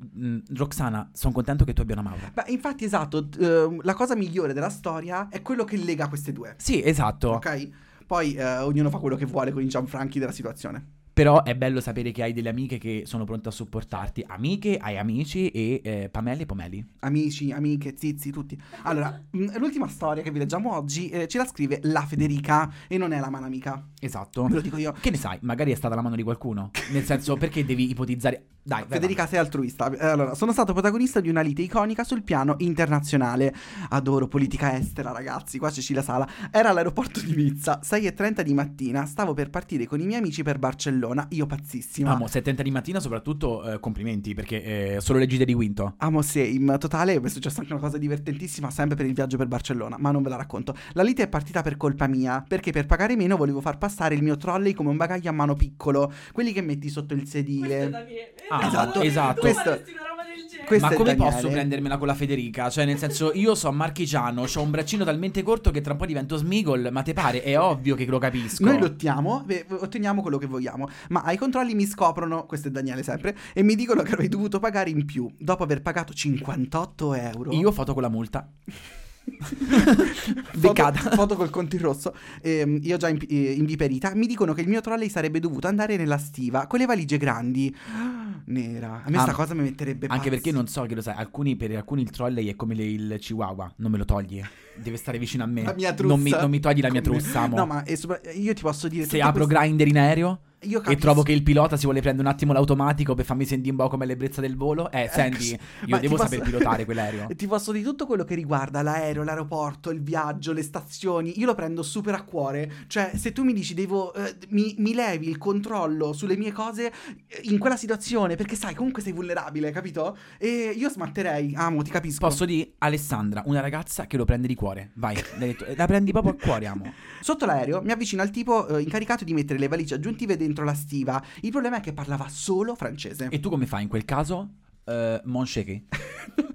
Roxana, sono contento che tu abbia una Maura. Beh, infatti, esatto, eh, la cosa migliore della storia è quello che lega queste due. Sì, esatto. Ok? Poi eh, ognuno fa quello che vuole con i Gianfranchi della situazione. Però è bello sapere che hai delle amiche che sono pronte a supportarti. Amiche, hai amici e eh, Pamele e Pomeli. Amici, amiche, zizi, tutti. Allora, mh, l'ultima storia che vi leggiamo oggi eh, ce la scrive la Federica e non è la mano amica. Esatto. Ve lo dico io. Che ne sai? Magari è stata la mano di qualcuno. Nel senso, perché devi ipotizzare... Dai, Federica, vai. Sei altruista. Allora, sono stato protagonista di una lite iconica sul piano internazionale. Adoro politica estera, ragazzi. Qua Cecilia la Sala. Era all'aeroporto di Nizza, sei e trenta di mattina. Stavo per partire con i miei amici per Barcellona. Io pazzissima. Amo, sei e trenta di mattina soprattutto, eh, complimenti, perché eh, solo le gite di Quinto. Amo, sì. In totale è successa anche una cosa divertentissima, sempre per il viaggio per Barcellona, ma non ve la racconto. La lite è partita per colpa mia, perché per pagare meno volevo far passare il mio trolley come un bagaglio a mano piccolo, quelli che metti sotto il sedile. Ah, esatto, esatto. Questo, una roba del genere. Ma come posso prendermela con la Federica? Cioè, nel senso, io sono marchigiano, ho un braccino talmente corto che tra un po' divento Smigol. Ma te pare? È ovvio che lo capisco. Noi lottiamo, beh, otteniamo quello che vogliamo. Ma ai controlli mi scoprono, questo è Daniele sempre, e mi dicono che avrei dovuto pagare in più. Dopo aver pagato cinquantotto euro, io foto con la multa. foto, foto col conto in rosso, eh, io già in, eh, inviperita. Mi dicono che il mio trolley sarebbe dovuto andare nella stiva con le valigie grandi. Nera. A me ah, sta cosa mi metterebbe pazzi. Anche perché non so che lo sai, alcuni, per alcuni il trolley è come le, il chihuahua. Non me lo togli, deve stare vicino a me. La mia trussa. Non mi, non mi togli la mia come... trussa, amo. No, ma è sopra... io ti posso dire, se apro questo... Grindr in aereo io e trovo che il pilota si vuole prendere un attimo l'automatico per farmi sentire un po' come l'ebbrezza del volo. Eh, senti, io devo posso... saper pilotare quell'aereo. Ti posso dire tutto quello che riguarda l'aereo, l'aeroporto, il viaggio, le stazioni. Io lo prendo super a cuore. Cioè, se tu mi dici, devo eh, mi, mi levi il controllo sulle mie cose in quella situazione, perché sai, comunque sei vulnerabile, capito? E io smatterei, amo, ti capisco. Posso dire, Alessandra, una ragazza che lo prende di cuore. Vai, detto, la prendi proprio a cuore, amo. Sotto l'aereo mi avvicino al tipo eh, incaricato di mettere le valigie aggiuntive dentro la stiva. Il problema è che parlava solo francese. E tu come fai in quel caso? Uh, Mon Chéri,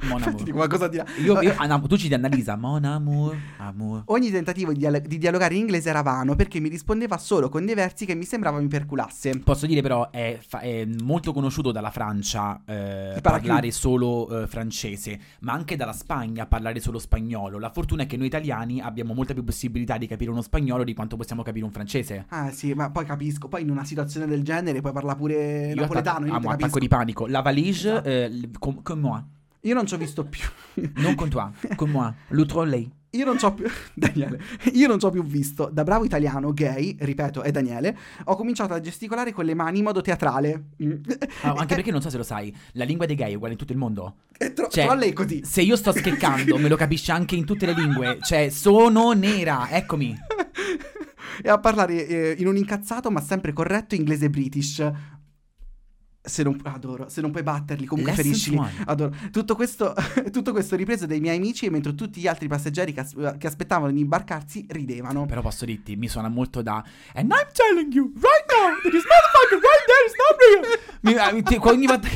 Mon Amour. Dico, ma cosa dirà? Io, io, an- tu ci ti analizza Mon Amour, Amour. Ogni tentativo di, dialo- di dialogare in inglese era vano, perché mi rispondeva solo con dei versi che mi sembrava mi perculasse. Posso dire però è, fa- è molto conosciuto dalla Francia eh, parlare solo eh, francese, ma anche dalla Spagna parlare solo spagnolo. La fortuna è che noi italiani abbiamo molta più possibilità di capire uno spagnolo di quanto possiamo capire un francese. Ah sì, ma poi capisco. Poi in una situazione del genere puoi parlare pure io napoletano. Io amo attacco capisco. Di panico. La valise... Esatto. Eh, Con, con moi. Io non ci ho visto più. Non con toi, con moi. L'altro lei. Io non ci ho più Daniele, io non ci ho più visto. Da bravo italiano, gay, ripeto, è Daniele. Ho cominciato a gesticolare con le mani in modo teatrale. Ah, anche è... perché non so se lo sai, la lingua dei gay è uguale in tutto il mondo. È tro- cioè, trolle così. Se io sto scheccando, me lo capisce anche in tutte le lingue. Cioè, sono nera, eccomi. E a parlare eh, in un incazzato ma sempre corretto inglese british. Se non, adoro, se non puoi batterli, comunque feriscili. Adoro. Tutto questo, tutto questo ripreso dai miei amici, e mentre tutti gli altri passeggeri che, as- che aspettavano di imbarcarsi ridevano. Però posso dirti, mi suona molto da "And I'm telling you right now that this motherfucker right there is not real". Ogni volta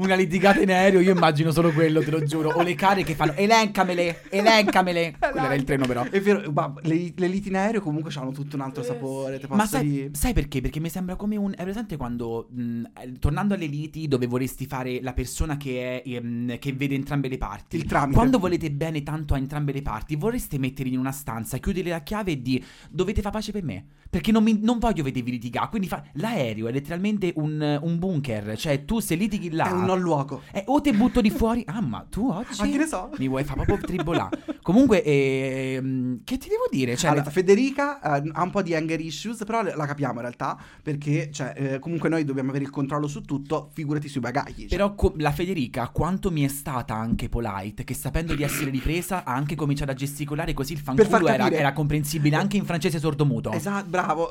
una litigata in aereo, io immagino solo quello, te lo giuro. O le care che fanno "elencamele, elencamele". Quello era il treno, però. È vero, ma le, le liti in aereo comunque hanno tutto un altro sapore. Te ma sai, sai perché? Perché mi sembra come un... È presente quando, mh, tornando alle liti, dove vorresti fare la persona che è mh, che vede entrambe le parti. Il tramite. Quando volete bene tanto a entrambe le parti, vorreste metterli in una stanza, chiudere la chiave e di "dovete far pace per me, perché non, mi, non voglio vedervi litigare". Quindi fa... l'aereo è letteralmente un, un bunker. Cioè tu se litighi là... non luogo eh, o te butto di fuori. Ah, ma tu oggi, ma che ne so, mi vuoi fa proprio tribolà. Comunque ehm, che ti devo dire, cioè, allora, le... Federica eh, ha un po' di anger issues, però la capiamo in realtà, perché cioè, eh, comunque noi dobbiamo avere il controllo su tutto, figurati sui bagagli, cioè. Però co- la Federica quanto mi è stata anche polite, che sapendo di essere ripresa ha anche cominciato a gesticolare, così il fanculo era, era comprensibile anche in francese sordomuto. Esatto, bravo.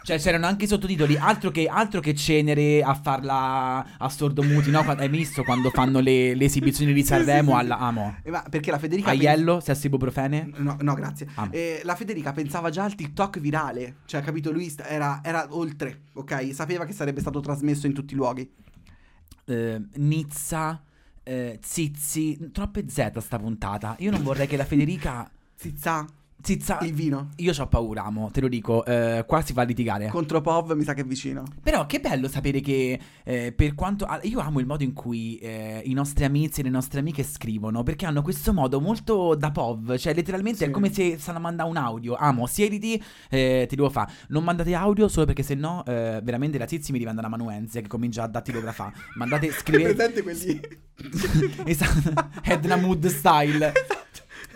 Cioè c'erano anche i sottotitoli, altro che, altro che Cenere a farla a sordomuti, no? Hai visto quando fanno le, le esibizioni di Sanremo? Sì, sì, alla amo. Eh, ma perché la Federica... Aiello, pens- se assi ibuprofene? No, no, grazie. Eh, la Federica pensava già al TikTok virale, cioè capito, lui st- era, era oltre, ok? Sapeva che sarebbe stato trasmesso in tutti i luoghi. Eh, Nizza, eh, Zizi, troppe Z sta puntata. Io non vorrei che la Federica... Zizza. Zizza, il vino. Io c'ho paura, amo, te lo dico, eh, qua si va a litigare. Contro Pov mi sa che è vicino. Però che bello sapere che eh, per quanto... Io amo il modo in cui eh, i nostri amici e le nostre amiche scrivono, perché hanno questo modo molto da Pov. Cioè letteralmente sì. È come se stanno mandando un audio. Amo, siediti, eh, ti devo fa. Non mandate audio solo perché sennò eh, veramente la Zizi mi rimanda la manuenza, che comincia a dattilografare. Mandate, scrivete. Presente quelli. Esatto. Edna Mood style.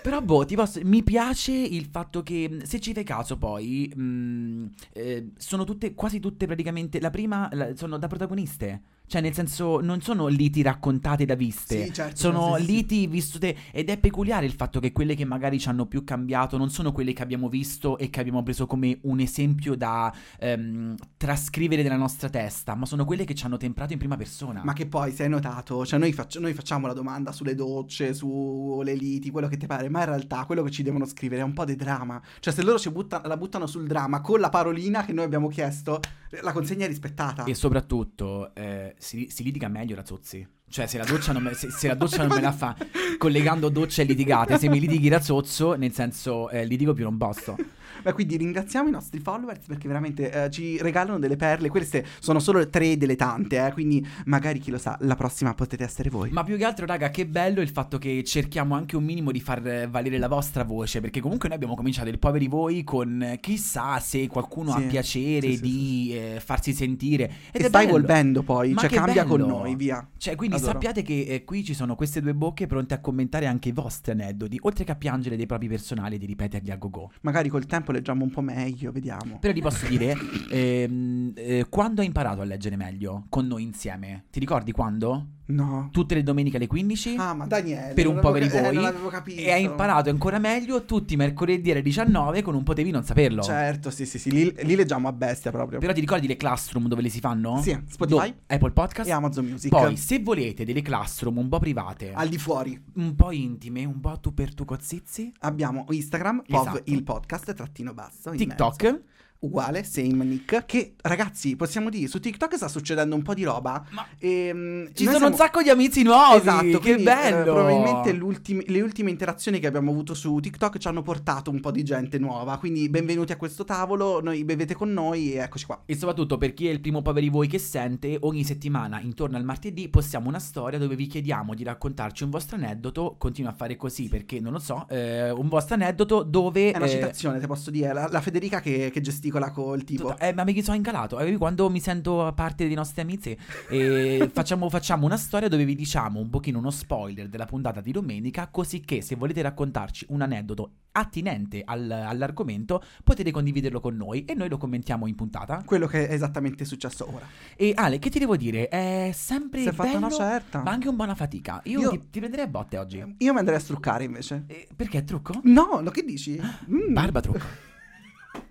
Però boh, ti posso... mi piace il fatto che, se ci fai caso poi, mh, eh, sono tutte, quasi tutte praticamente, la prima la, sono da protagoniste. Cioè nel senso, non sono liti raccontate da viste, sì, certo, sono sì, liti sì. vissute. Ed è peculiare il fatto che quelle che magari ci hanno più cambiato non sono quelle che abbiamo visto e che abbiamo preso come un esempio da ehm, trascrivere nella nostra testa, ma sono quelle che ci hanno temprato in prima persona. Ma che poi, se hai notato, cioè noi, faccio, noi facciamo la domanda sulle docce, sulle liti, quello che ti pare, ma in realtà quello che ci devono scrivere è un po' di dramma. Cioè se loro ci buttano, la buttano sul dramma con la parolina che noi abbiamo chiesto, la consegna è rispettata. E soprattutto eh, si, si litiga meglio la Zozzi. Cioè se la doccia non me, se, se la, doccia non me la fa collegando docce e litigate, se mi litighi da zozzo, nel senso eh, litigo più non posso. Beh, quindi ringraziamo i nostri followers, perché veramente eh, ci regalano delle perle. Queste sono solo tre delle tante, eh, quindi magari chi lo sa, la prossima potete essere voi. Ma più che altro raga, che bello il fatto che cerchiamo anche un minimo di far valere la vostra voce, perché comunque noi abbiamo cominciato il poveri voi con chissà se qualcuno sì, ha piacere sì, sì, di sì. Eh, farsi sentire. Ed e è stai bello. Volvendo poi, ma cioè cambia bello. Con noi, via. Cioè quindi allora. Sappiate che eh, qui ci sono queste due bocche pronte a commentare anche i vostri aneddoti, oltre che a piangere dei propri personali e di ripeterli a go-go. Magari col tempo leggiamo un po' meglio, vediamo. Però ti posso dire ehm, eh, quando hai imparato a leggere meglio? Con noi insieme. Ti ricordi quando? No. Tutte le domeniche alle quindici. Ah, ma Daniele, per un po' per voi. Eh, non l'avevo capito. E hai imparato ancora meglio tutti i mercoledì alle diciannove con un potevi non saperlo. Certo, sì, sì, sì, li, li leggiamo a bestia proprio. Però ti ricordi le classroom dove le si fanno? Sì, Spotify, Do- Apple Podcast e Amazon Music. Poi se volete delle classroom un po' private, al di fuori, un po' intime, un po' tu per tu cozzizzi, abbiamo Instagram, esatto. Pov il podcast trattino basso, TikTok. uguale, same Nick, che ragazzi possiamo dire su TikTok sta succedendo un po' di roba. Ma e, ci sono siamo... un sacco di amici nuovi, esatto, che quindi, bello, eh, probabilmente le ultime interazioni che abbiamo avuto su TikTok ci hanno portato un po' di gente nuova, quindi benvenuti a questo tavolo, noi bevete con noi e eccoci qua. E soprattutto per chi è il primo paperi voi che sente, ogni settimana intorno al martedì postiamo una storia dove vi chiediamo di raccontarci un vostro aneddoto, continua a fare così perché non lo so, eh, un vostro aneddoto dove è una eh... citazione, te posso dire, la, la Federica che, che gestisce col tipo Tutta, eh, ma mi sono incalato eh, quando mi sento a parte dei nostri amici eh, facciamo, facciamo una storia dove vi diciamo un pochino uno spoiler della puntata di domenica, così che se volete raccontarci un aneddoto attinente al, all'argomento potete condividerlo con noi e noi lo commentiamo in puntata, quello che è esattamente successo ora. E Ale, che ti devo dire, è sempre bello, fatta una certa, ma anche un po' una fatica. Io, io... Ti, ti prenderei a botte oggi. Io mi andrei a struccare invece eh, perché è trucco? No, no, che dici? Mm. Barba trucco.